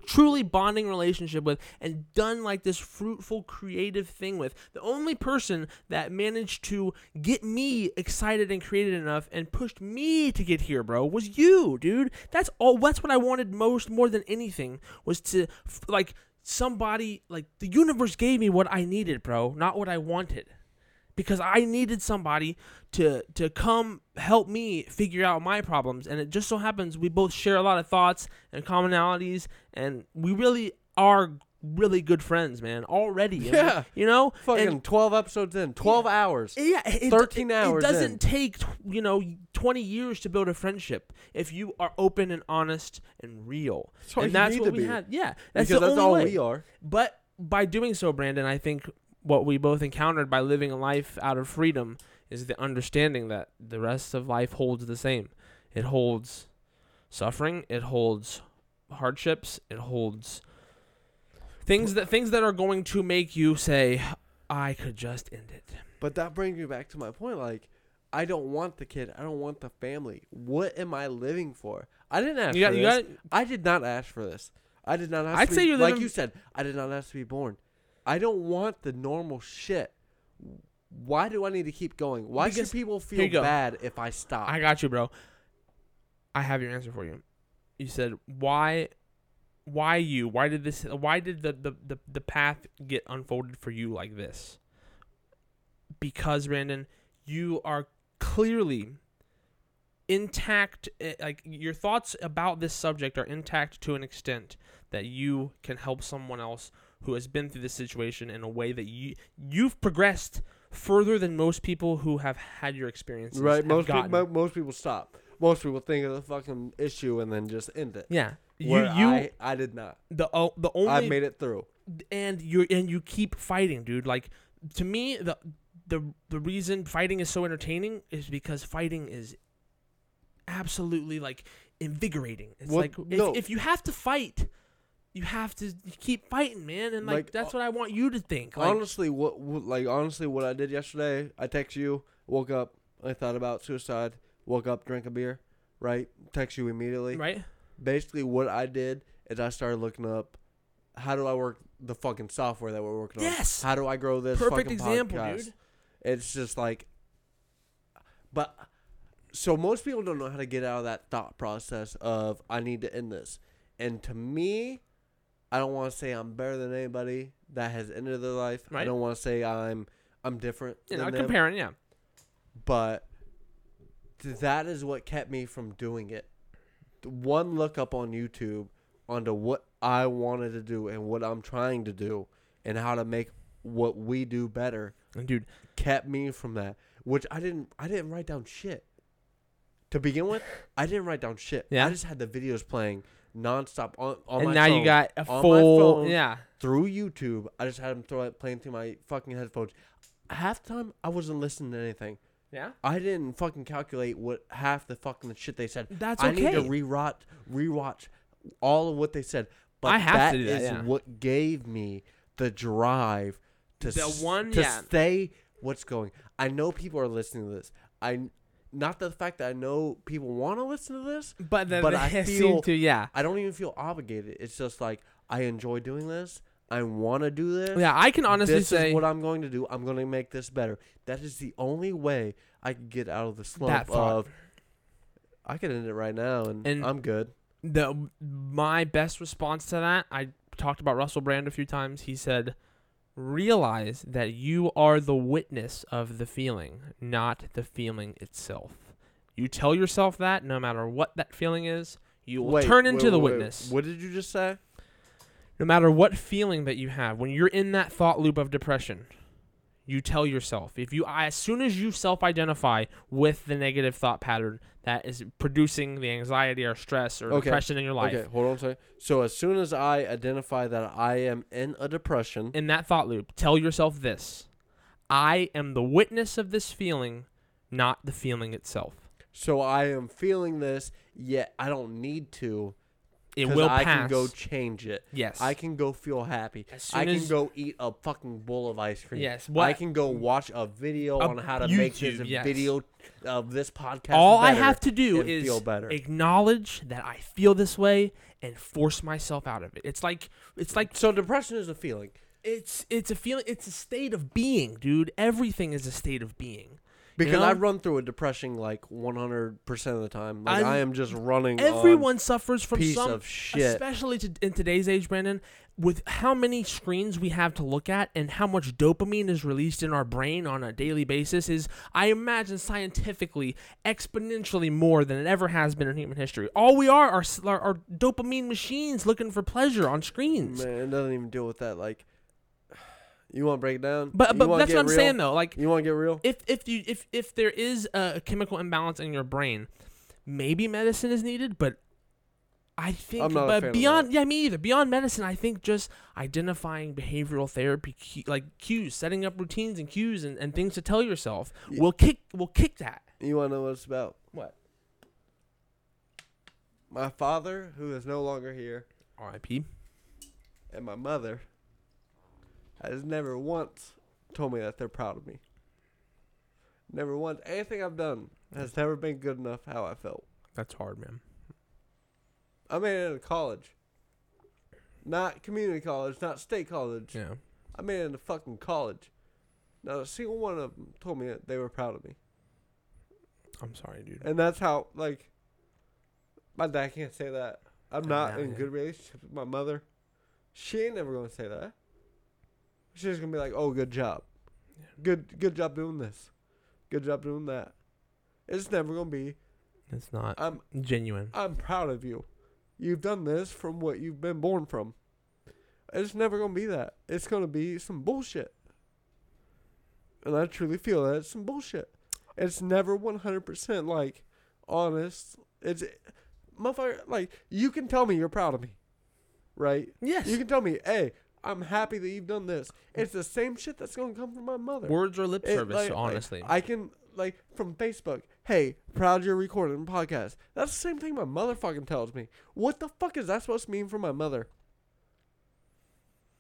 truly bonding relationship with and done like this fruitful, creative thing with, the only person that managed to get me excited and created enough and pushed me to get here, bro, was you, dude. That's all. That's what I wanted most, more than anything, was to like somebody, like the universe gave me what I needed, bro, not what I wanted. Because I needed somebody to to come help me figure out my problems. And it just so happens we both share a lot of thoughts and commonalities. And we really are really good friends, man, already. Yeah. You know? Fucking and, twelve episodes in. twelve yeah, hours. Yeah. It, thirteen it, hours It doesn't in. take, you know, twenty years to build a friendship if you are open and honest and real. That's what and you that's need what to we be. Had. Yeah. That's because the that's only all way. We are. But by doing so, Brandon, I think... what we both encountered by living a life out of freedom is the understanding that the rest of life holds the same. It holds suffering. It holds hardships. It holds things that things that are going to make you say, I could just end it. But that brings me back to my point. Like, I don't want the kid. I don't want the family. What am I living for? I didn't ask you got, for you this. Got, I did not ask for this. I did not ask I'd for say be, you're Like living, you said, I did not ask to be born. I don't want the normal shit. Why do I need to keep going? Why because, should people feel bad if I stop? I got you, bro. I have your answer for you. You said, why why you? Why did this why did the, the, the, the path get unfolded for you like this? Because, Brandon, you are clearly intact. Like, your thoughts about this subject are intact to an extent that you can help someone else who has been through this situation in a way that you, you've progressed further than most people who have had your experiences. Right, most people, most people stop. Most people think of the fucking issue and then just end it. Yeah. Where you, you, I, I did not. The, uh, the only, I made it through. And you and you keep fighting, dude. Like, to me, the, the, the reason fighting is so entertaining is because fighting is absolutely, like, invigorating. It's well, like, no. if, if you have to fight... You have to keep fighting, man, and like, like that's what I want you to think. Like, honestly, what, what like honestly, what I did yesterday, I text you, woke up, I thought about suicide, woke up, drank a beer, right? Text you immediately, right? Basically, what I did is I started looking up, how do I work the fucking software that we're working yes! on? Yes. How do I grow this? Perfect fucking example, podcast? Dude. It's just like, but so most people don't know how to get out of that thought process of I need to end this, and to me. I don't want to say I'm better than anybody that has ended their life. Right. I don't want to say I'm I'm different. Yeah, I'm comparing, yeah. But that is what kept me from doing it. One look up on YouTube onto what I wanted to do and what I'm trying to do and how to make what we do better, dude, kept me from that. Which I didn't. I didn't write down shit. To begin with, I didn't write down shit. Yeah. I just had the videos playing nonstop on, on my phone. And now you got a full, yeah. Through YouTube, I just had them throw it playing through my fucking headphones. Half the time, I wasn't listening to anything. Yeah. I didn't fucking calculate what half the fucking shit they said. That's okay. I need to rewatch, rewatch all of what they said. But I have that to do that, is yeah. what gave me the drive to the one, s- to yeah. stay. What's going? I know people are listening to this. I. Not the fact that I know people want to listen to this, but, the, but I feel seem to, yeah. I don't even feel obligated. It's just like I enjoy doing this. I want to do this. Yeah, I can honestly this say this is what I'm going to do. I'm going to make this better. That is the only way I can get out of the slump of. I could end it right now, and, and I'm good. The my best response to that, I talked about Russell Brand a few times. He said, realize that you are the witness of the feeling, not the feeling itself. You tell yourself that no matter what that feeling is, you will wait, turn into wait, the wait, witness. What did you just say? No matter what feeling that you have, when you're in that thought loop of depression, you tell yourself. If you, as soon as you self-identify with the negative thought pattern that is producing the anxiety or stress or okay. depression in your life. Okay, hold on a second. So as soon as I identify that I am in a depression. In that thought loop, tell yourself this. I am the witness of this feeling, not the feeling itself. So I am feeling this, yet I don't need to. It will I pass. I can go change it. Yes. I can go feel happy. I can as... go eat a fucking bowl of ice cream. Yes. What? I can go watch a video a on how to YouTube, make this yes. video of this podcast all I have to do is feel better. Acknowledge that I feel this way and force myself out of it. It's like it's like so depression is a feeling. It's it's a feeling it's a state of being, dude. Everything is a state of being. Because you know? I run through a depression like one hundred percent of the time. Like I, I am just running everyone on suffers from piece some, of shit. Especially to, in today's age, Brandon, with how many screens we have to look at and how much dopamine is released in our brain on a daily basis is, I imagine, scientifically, exponentially more than it ever has been in human history. All we are are, are, are dopamine machines looking for pleasure on screens. Man, it doesn't even deal with that, like... You want to break it down? But but that's what I'm real? saying though. Like you want to get real? If if you if, if there is a chemical imbalance in your brain, maybe medicine is needed. But I think I'm not but a fan beyond of that. Yeah, me either. Beyond medicine, I think just identifying behavioral therapy like cues, setting up routines and cues and, and things to tell yourself yeah. will kick will kick that. You want to know what it's about? What? My father, who is no longer here, R I P, and my mother. Has never once told me that they're proud of me. Never once. Anything I've done has never been good enough how I felt. That's hard, man. I made it into college. Not community college, not state college. Yeah. I made it into fucking college. Not a single one of them told me that they were proud of me. I'm sorry, dude. And that's how, like, my dad can't say that. I'm not nah, in yeah. good relationship with my mother. She ain't never going to say that. She's going to be like, oh, good job. Yeah. Good good job doing this. Good job doing that. It's never going to be. It's not I'm, genuine. I'm proud of you. You've done this from what you've been born from. It's never going to be that. It's going to be some bullshit. And I truly feel that it's some bullshit. It's never one hundred percent like honest. It's motherfucker, like, you can tell me you're proud of me. Right? Yes. You can tell me, hey, I'm happy that you've done this. It's the same shit that's going to come from my mother. Words or lip it, service, like, honestly. Like, I can, like, from Facebook, hey, proud you're recording a podcast. That's the same thing my mother fucking tells me. What the fuck is that supposed to mean for my mother?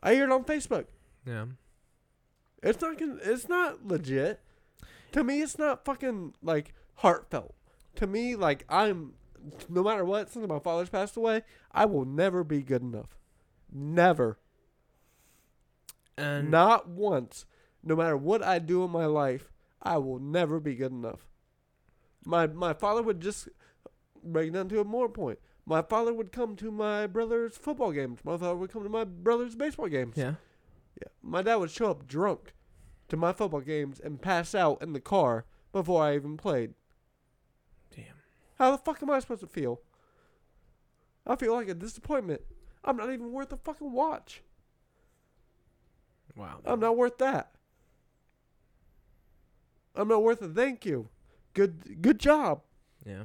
I hear it on Facebook. Yeah. It's not, it's not legit. To me, it's not fucking, like, heartfelt. To me, like, I'm, no matter what, since my father's passed away, I will never be good enough. Never. And not once, no matter what I do in my life, I will never be good enough. My my father would just break down to a more point. My father would come to my brother's football games. My father would come to my brother's baseball games. Yeah. Yeah. My dad would show up drunk to my football games and pass out in the car before I even played. Damn. How the fuck am I supposed to feel? I feel like a disappointment. I'm not even worth a fucking watch. Wow. I'm not worth that. I'm not worth a thank you. Good good job. Yeah.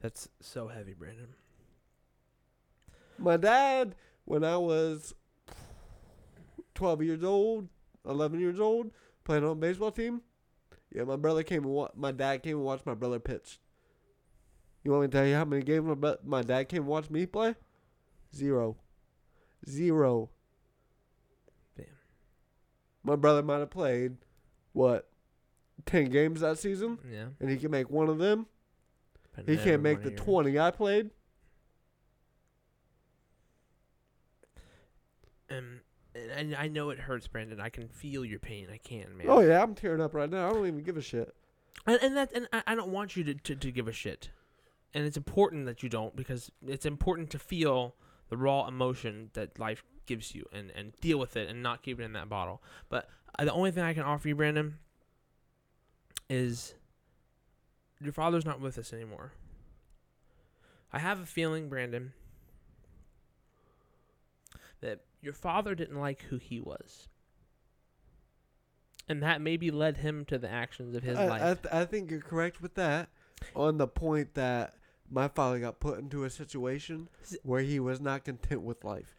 That's so heavy, Brandon. My dad, when I was twelve years old, eleven years old, playing on a baseball team, yeah, my brother came and wa- my dad came and watched my brother pitch. You want me to tell you how many games my, bro- my dad came and watched me play? Zero. Zero. Damn. My brother might have played, what, ten games that season? Yeah. And he can make one of them. But he can't make the twenty I played. Um, and I, I know it hurts, Brandon. I can feel your pain. I can, man. Oh, yeah. I'm tearing up right now. I don't even give a shit. And, and, that, and I, I don't want you to, to, to give a shit. And it's important that you don't, because it's important to feel the raw emotion that life gives you and, and deal with it and not keep it in that bottle. But the only thing I can offer you, Brandon, is... your father's not with us anymore. I have a feeling, Brandon, that your father didn't like who he was. And that maybe led him to the actions of his I, life. I, th- I think you're correct with that. On the point that my father got put into a situation where he was not content with life.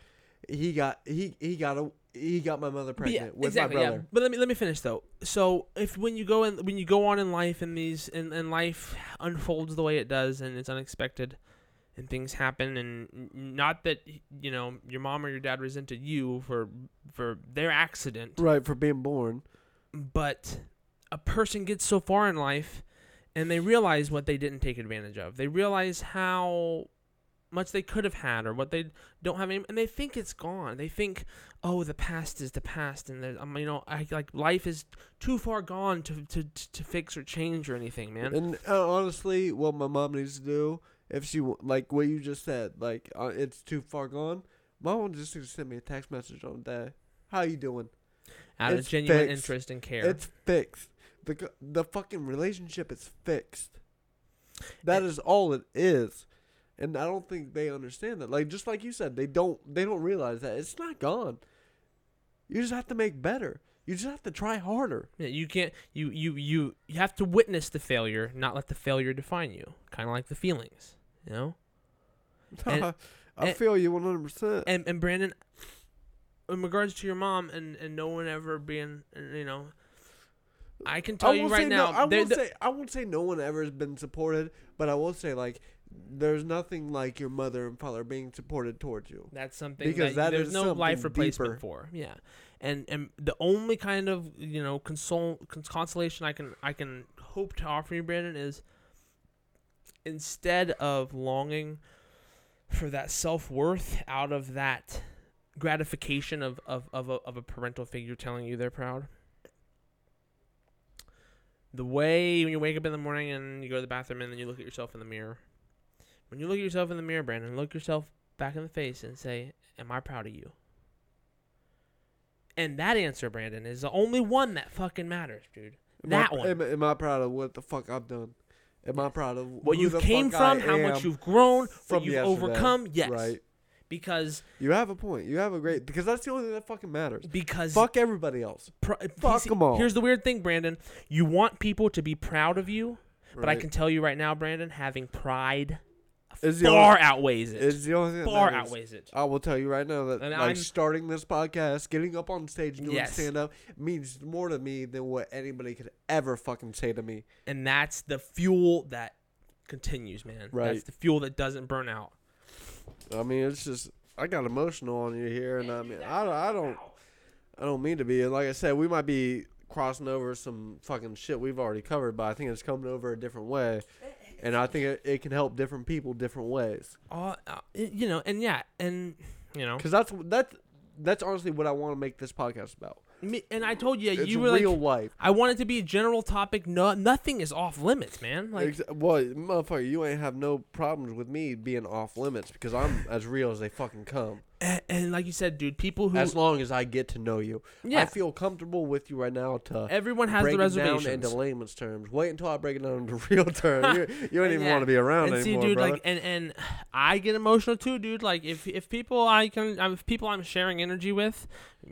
He got he, he got a he got my mother pregnant yeah, with exactly, my brother. Yeah. But let me let me finish though. So if when you go in when you go on in life and these and, and life unfolds the way it does and it's unexpected and things happen, and not that you know your mom or your dad resented you for for their accident, right, for being born, but a person gets so far in life and they realize what they didn't take advantage of. They realize how much they could have had or what they don't have any, and they think it's gone. They think, oh, the past is the past, and um, you know, I, like life is too far gone to, to, to fix or change or anything, man. And uh, honestly, what my mom needs to do, if she, like what you just said, like uh, it's too far gone, my mom just needs to send me a text message on that. How you doing? Out of genuine fixed. Interest and care. It's fixed. The, the fucking relationship is fixed. That and, is all it is. And I don't think they understand that. Like just like you said, they don't they don't realize that it's not gone. You just have to make better. You just have to try harder. Yeah, you can't you you you, you have to witness the failure, not let the failure define you. Kind of like the feelings, you know? And, I and, feel you one hundred percent. And and Brandon, in regards to your mom and, and no one ever being, you know, I can tell I you right now. No, I won't the, say I won't say no one ever has been supported, but I will say like there's nothing like your mother and father being supported towards you. That's something because that, that there's is no life replacement deeper. For. Yeah, and and the only kind of you know console cons- consolation I can I can hope to offer you, Brandon, is instead of longing for that self-worth out of that gratification of of of a, of a parental figure telling you they're proud. The way when you wake up in the morning and you go to the bathroom and then you look at yourself in the mirror. When you look at yourself in the mirror, Brandon, look yourself back in the face and say, am I proud of you? And that answer, Brandon, is the only one that fucking matters, dude. Am that I, one. Am, am I proud of what the fuck I've done? Am I proud of what you've came from, how much you've grown, what you've yesterday. Overcome? Yes. Right. Because you have a point. You have a great because that's the only thing that fucking matters. Because fuck everybody else. Pr- fuck them all. Here's the weird thing, Brandon. You want people to be proud of you, right. But I can tell you right now, Brandon, having pride is far only, outweighs it. It's the only thing far matters. Outweighs it. I will tell you right now that and like I'm, starting this podcast, getting up on stage, doing yes. stand up means more to me than what anybody could ever fucking say to me. And that's the fuel that continues, man. Right. That's the fuel that doesn't burn out. I mean, it's just I got emotional on you here, and I mean, I, I don't, I don't mean to be. And like I said, we might be crossing over some fucking shit we've already covered, but I think it's coming over a different way, and I think it, it can help different people different ways. Uh, you know, and yeah, and you know, because that's that's that's honestly what I want to make this podcast about. me, and I told you, it's you were real like, life. I want it to be a general topic. No, nothing is off limits, man. Like, Ex- well, motherfucker, you ain't have no problems with me being off limits because I'm as real as they fucking come. And, and like you said, dude, people who as long as I get to know you, yeah. I feel comfortable with you right now. To everyone has break the reservations it down into layman's terms. Wait until I break it down into real terms. You, you don't even yeah. want to be around and anymore, see, dude. Brother. Like, and and I get emotional too, dude. Like, if if people I can, if people I'm sharing energy with,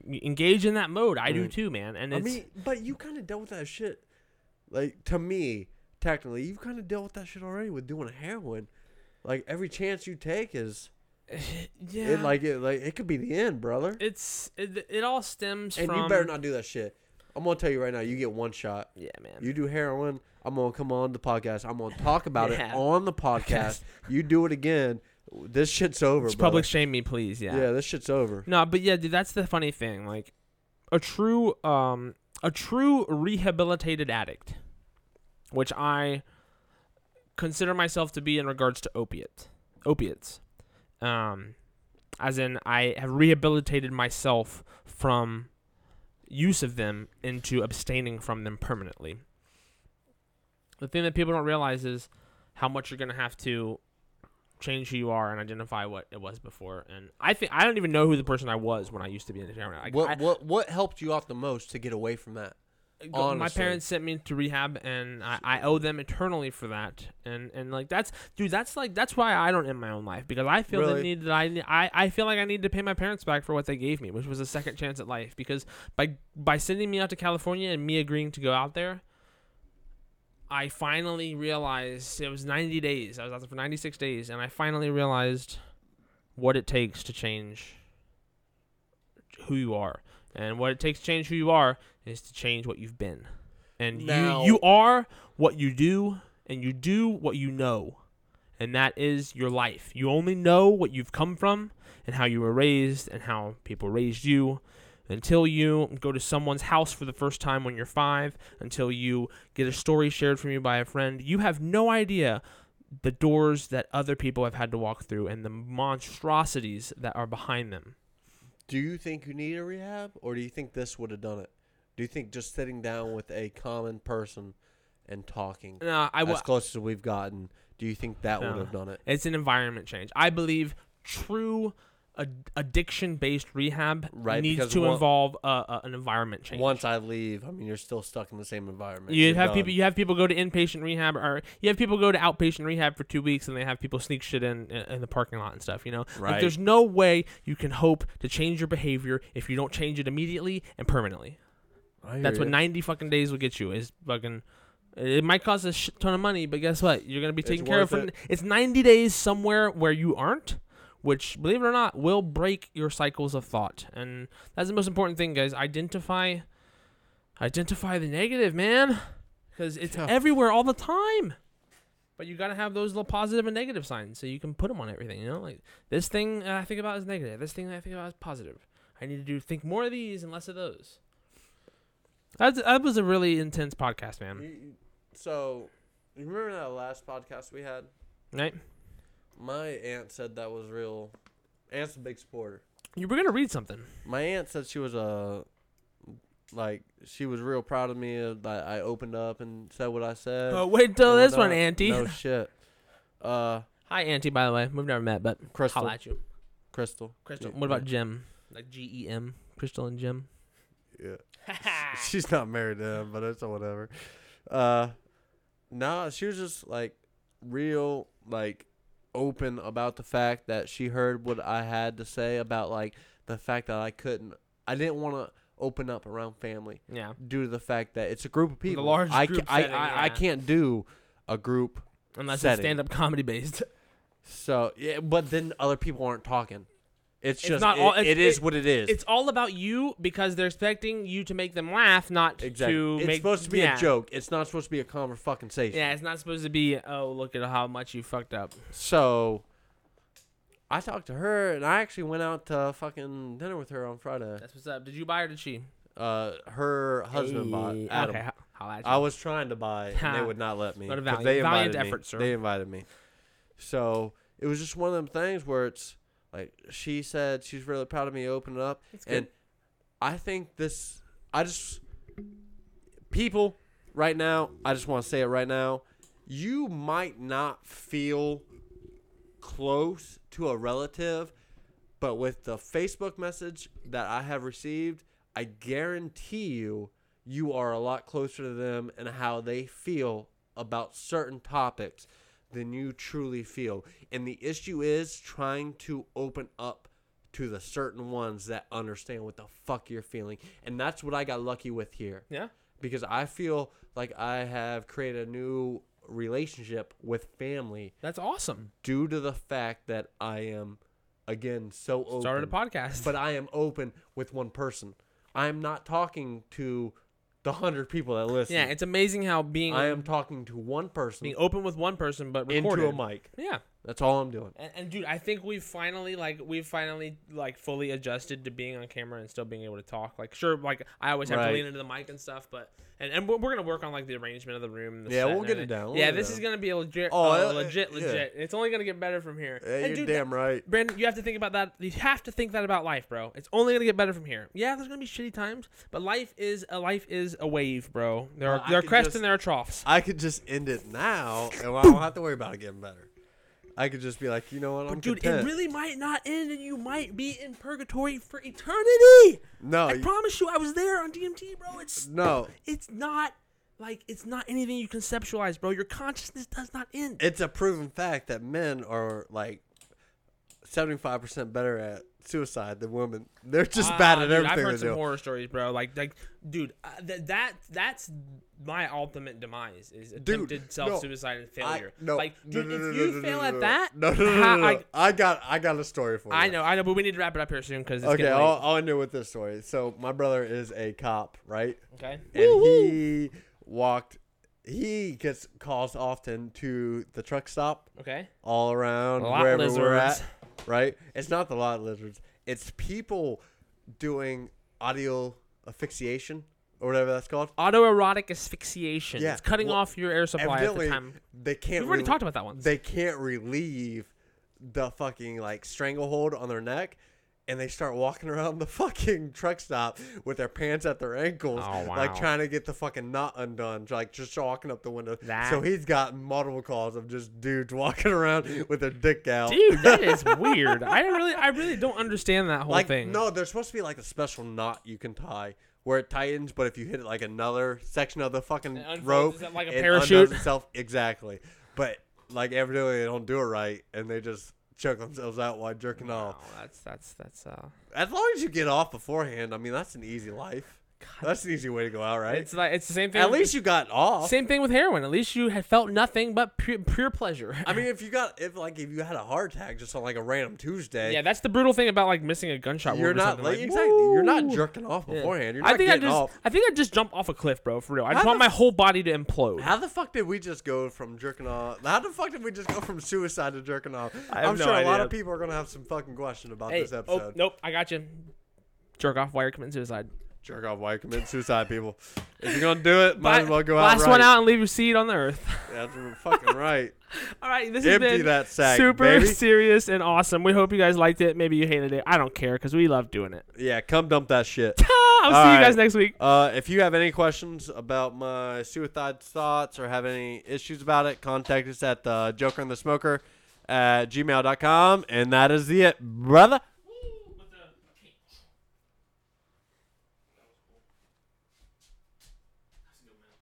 engage in that mode. I mm. do too, man. And it's, I mean, but you kind of dealt with that shit. Like, to me, technically, you've kind of dealt with that shit already with doing heroin. Like, every chance you take is. Yeah, it, like it, like it could be the end, brother. It's it, it all stems and from. And you better not do that shit. I'm gonna tell you right now. You get one shot. Yeah, man. You do heroin. I'm gonna come on the podcast. I'm gonna talk about yeah. it on the podcast. You do it again. This shit's over. Just public shame me, please. Yeah. Yeah, this shit's over. No, but yeah, dude, that's the funny thing. Like, a true, um, a true rehabilitated addict, which I consider myself to be in regards to opiate, opiates. Um, as in, I have rehabilitated myself from use of them into abstaining from them permanently. The thing that people don't realize is how much you're going to have to change who you are and identify what it was before. And I think I don't even know who the person I was when I used to be in the genre. I, what, I, what, what helped you off the most to get away from that? Honestly. My parents sent me to rehab, and I, I owe them eternally for that. And and like that's, dude, that's like that's why I don't end my own life, because I feel really? the need that I, I I feel like I need to pay my parents back for what they gave me, which was a second chance at life. Because by by sending me out to California and me agreeing to go out there, I finally realized it was ninety days. I was out there for ninety-six days, and I finally realized what it takes to change who you are. And what it takes to change who you are is to change what you've been. And now, you, you are what you do, and you do what you know. And that is your life. You only know what you've come from and how you were raised and how people raised you until you go to someone's house for the first time when you're five, until you get a story shared from you by a friend. You have no idea the doors that other people have had to walk through and the monstrosities that are behind them. Do you think you need a rehab, or do you think this would have done it? Do you think just sitting down with a common person and talking no, I w- as close as we've gotten, do you think that no, would have done it? It's an environment change. I believe true ad- addiction-based rehab right, needs to one, involve a, a, an environment change. Once I leave, I mean, you're still stuck in the same environment. You you're have done. people. You have people go to inpatient rehab, or you have people go to outpatient rehab for two weeks, and they have people sneak shit in in, in the parking lot and stuff. You know, right. Like, there's no way you can hope to change your behavior if you don't change it immediately and permanently. That's what ninety fucking days will get you. Is fucking. It might cost a shit ton of money, but guess what? You're gonna be taken care of. From, it's ninety days somewhere where you aren't, which, believe it or not, will break your cycles of thought. And that's the most important thing, guys. Identify, identify the negative, man, because it's yeah. everywhere all the time. But you gotta have those little positive and negative signs so you can put them on everything. You know, like, this thing I think about is negative. This thing I think about is positive. I need to do think more of these and less of those. That's, that was a really intense podcast, man. You, so, you remember that last podcast we had? Right. My aunt said that was real. Aunt's a big supporter. You were going to read something. My aunt said she was a, like, she was real proud of me that I opened up and said what I said. Oh, wait till this one, Auntie. No shit. Uh, Hi, Auntie, by the way. We've never met, but Crystal. Holla at you. Crystal. Crystal. What about Jim? Like G E M. Crystal and Jim. Yeah. She's not married to him, but it's whatever. Uh, nah, she was just, like, real, like, open about the fact that she heard what I had to say about, like, the fact that I couldn't. I didn't want to open up around family. Yeah. Due to the fact that it's a group of people. The large I group ca- setting, I, I, yeah. I can't do a group unless setting. It's stand-up comedy based. So, yeah, but then other people aren't talking. It's, it's just, not all, it, it's, it is it, what it is. It's all about you because they're expecting you to make them laugh, not exactly. to it's make... It's supposed to be yeah. a joke. It's not supposed to be a conversation. Yeah, it's not supposed to be, oh, look at how much you fucked up. So, I talked to her, and I actually went out to fucking dinner with her on Friday. That's what's up. Did you buy or did she? Uh, Her husband hey. bought Adam. Okay, I'll add you. I was trying to buy, and they would not let me. What a valiant, they valiant effort, me. sir. They invited me. So, it was just one of them things where it's... Like, she said she's really proud of me opening up. And I think this I just, people, right now, I just want to say it right now. You might not feel close to a relative, but with the Facebook message that I have received, I guarantee you, you are a lot closer to them and how they feel about certain topics than you truly feel. And the issue is trying to open up to the certain ones that understand what the fuck you're feeling. And that's what I got lucky with here. Yeah. Because I feel like I have created a new relationship with family. That's awesome. Due to the fact that I am, again, so open. Started a podcast. But I am open with one person. I'm not talking to the hundred people that listen. Yeah, it's amazing how being... I am talking to one person. Being open with one person, but recorded. Into a mic. Yeah. That's all I'm doing. And, and dude, I think we've finally, like, we've finally, like, fully adjusted to being on camera and still being able to talk. Like, sure, like, I always have right. to lean into the mic and stuff, but... And, and we're going to work on, like, the arrangement of the room. And the yeah, set we'll and get everything. It down. We'll yeah, this down. Is going to be a legit, oh, uh, legit, yeah. legit. It's only going to get better from here. Yeah, and you're dude, damn right. Brandon, you have to think about that. You have to think that about life, bro. It's only going to get better from here. Yeah, there's going to be shitty times, but life is a life is a wave, bro. There are, well, there are crests just, and there are troughs. I could just end it now, and I don't have to worry about it getting better. I could just be like, you know what, I'm but dude, content. It really might not end, and you might be in purgatory for eternity. No. I you, promise you, I was there on D M T, bro. It's no. It's not, like, it's not anything you conceptualize, bro. Your consciousness does not end. It's a proven fact that men are, like, seventy-five percent better at suicide than women. They're just uh, bad at dude, everything. I've heard some do. horror stories, bro. Like, like dude, uh, th- that that's my ultimate demise is attempted dude, self-suicide no, and failure. I, no, like, dude, no, no, if no, you no, fail no, at no, that, no, no, no, how, no, no, no. I, I got, I got a story for you. I know, I know, but we need to wrap it up here soon because okay, getting I'll, I'll end it with this story. So my brother is a cop, right? Okay, and Woo-hoo. he walked. He gets calls often to the truck stop. Okay, all around wherever lizards. we're at. Right? It's not the lot of lizards. It's people doing audio asphyxiation or whatever that's called. Autoerotic asphyxiation. Yeah. It's cutting well, off your air supply at the time. They can't We've already re- talked about that once. They can't relieve the fucking like stranglehold on their neck. And they start walking around the fucking truck stop with their pants at their ankles, oh, wow. like trying to get the fucking knot undone, like just walking up the window. That. So he's got multiple calls of just dudes walking around with their dick out. Dude, that is weird. I really, I really don't understand that whole like, thing. No, there's supposed to be like a special knot you can tie where it tightens, but if you hit like another section of the fucking unfolds, rope, is that like a it parachute? Undoes itself exactly. But like evidently they don't do it right, and they just. Choke themselves out while jerking off. No, that's that's that's uh. As long as you get off beforehand, I mean that's an easy life. God. That's an easy way to go out, right? It's like it's the same thing. At least you got off. Same thing with heroin. At least you had felt nothing but pure, pure pleasure. I mean, if you got if like if you had a heart attack just on like a random Tuesday. Yeah, that's the brutal thing about like missing a gunshot. You're not like, exactly. Woo. You're not jerking off beforehand. Yeah. You're not I think getting I just, off. I think I just jumped off a cliff, bro. For real, I just how want the, my whole body to implode. How the fuck did we just go from jerking off? How the fuck did we just go from suicide to jerking off? I have I'm no sure idea. A lot of people are gonna have some fucking question about hey, this episode. Oh, nope, I got you. Jerk off while you're committing suicide. Jerk off while you commit suicide, people. If you're going to do it, might as well go out right. Last one out and leave your seed on the earth. That's fucking right. All right, this Empty has been that sack, super baby. serious and awesome. We hope you guys liked it. Maybe you hated it. I don't care because we love doing it. Yeah, come dump that shit. I'll All see right. you guys next week. Uh, if you have any questions about my suicide thoughts or have any issues about it, contact us at the Joker and the Smoker at gmail dot com. And that is it, brother.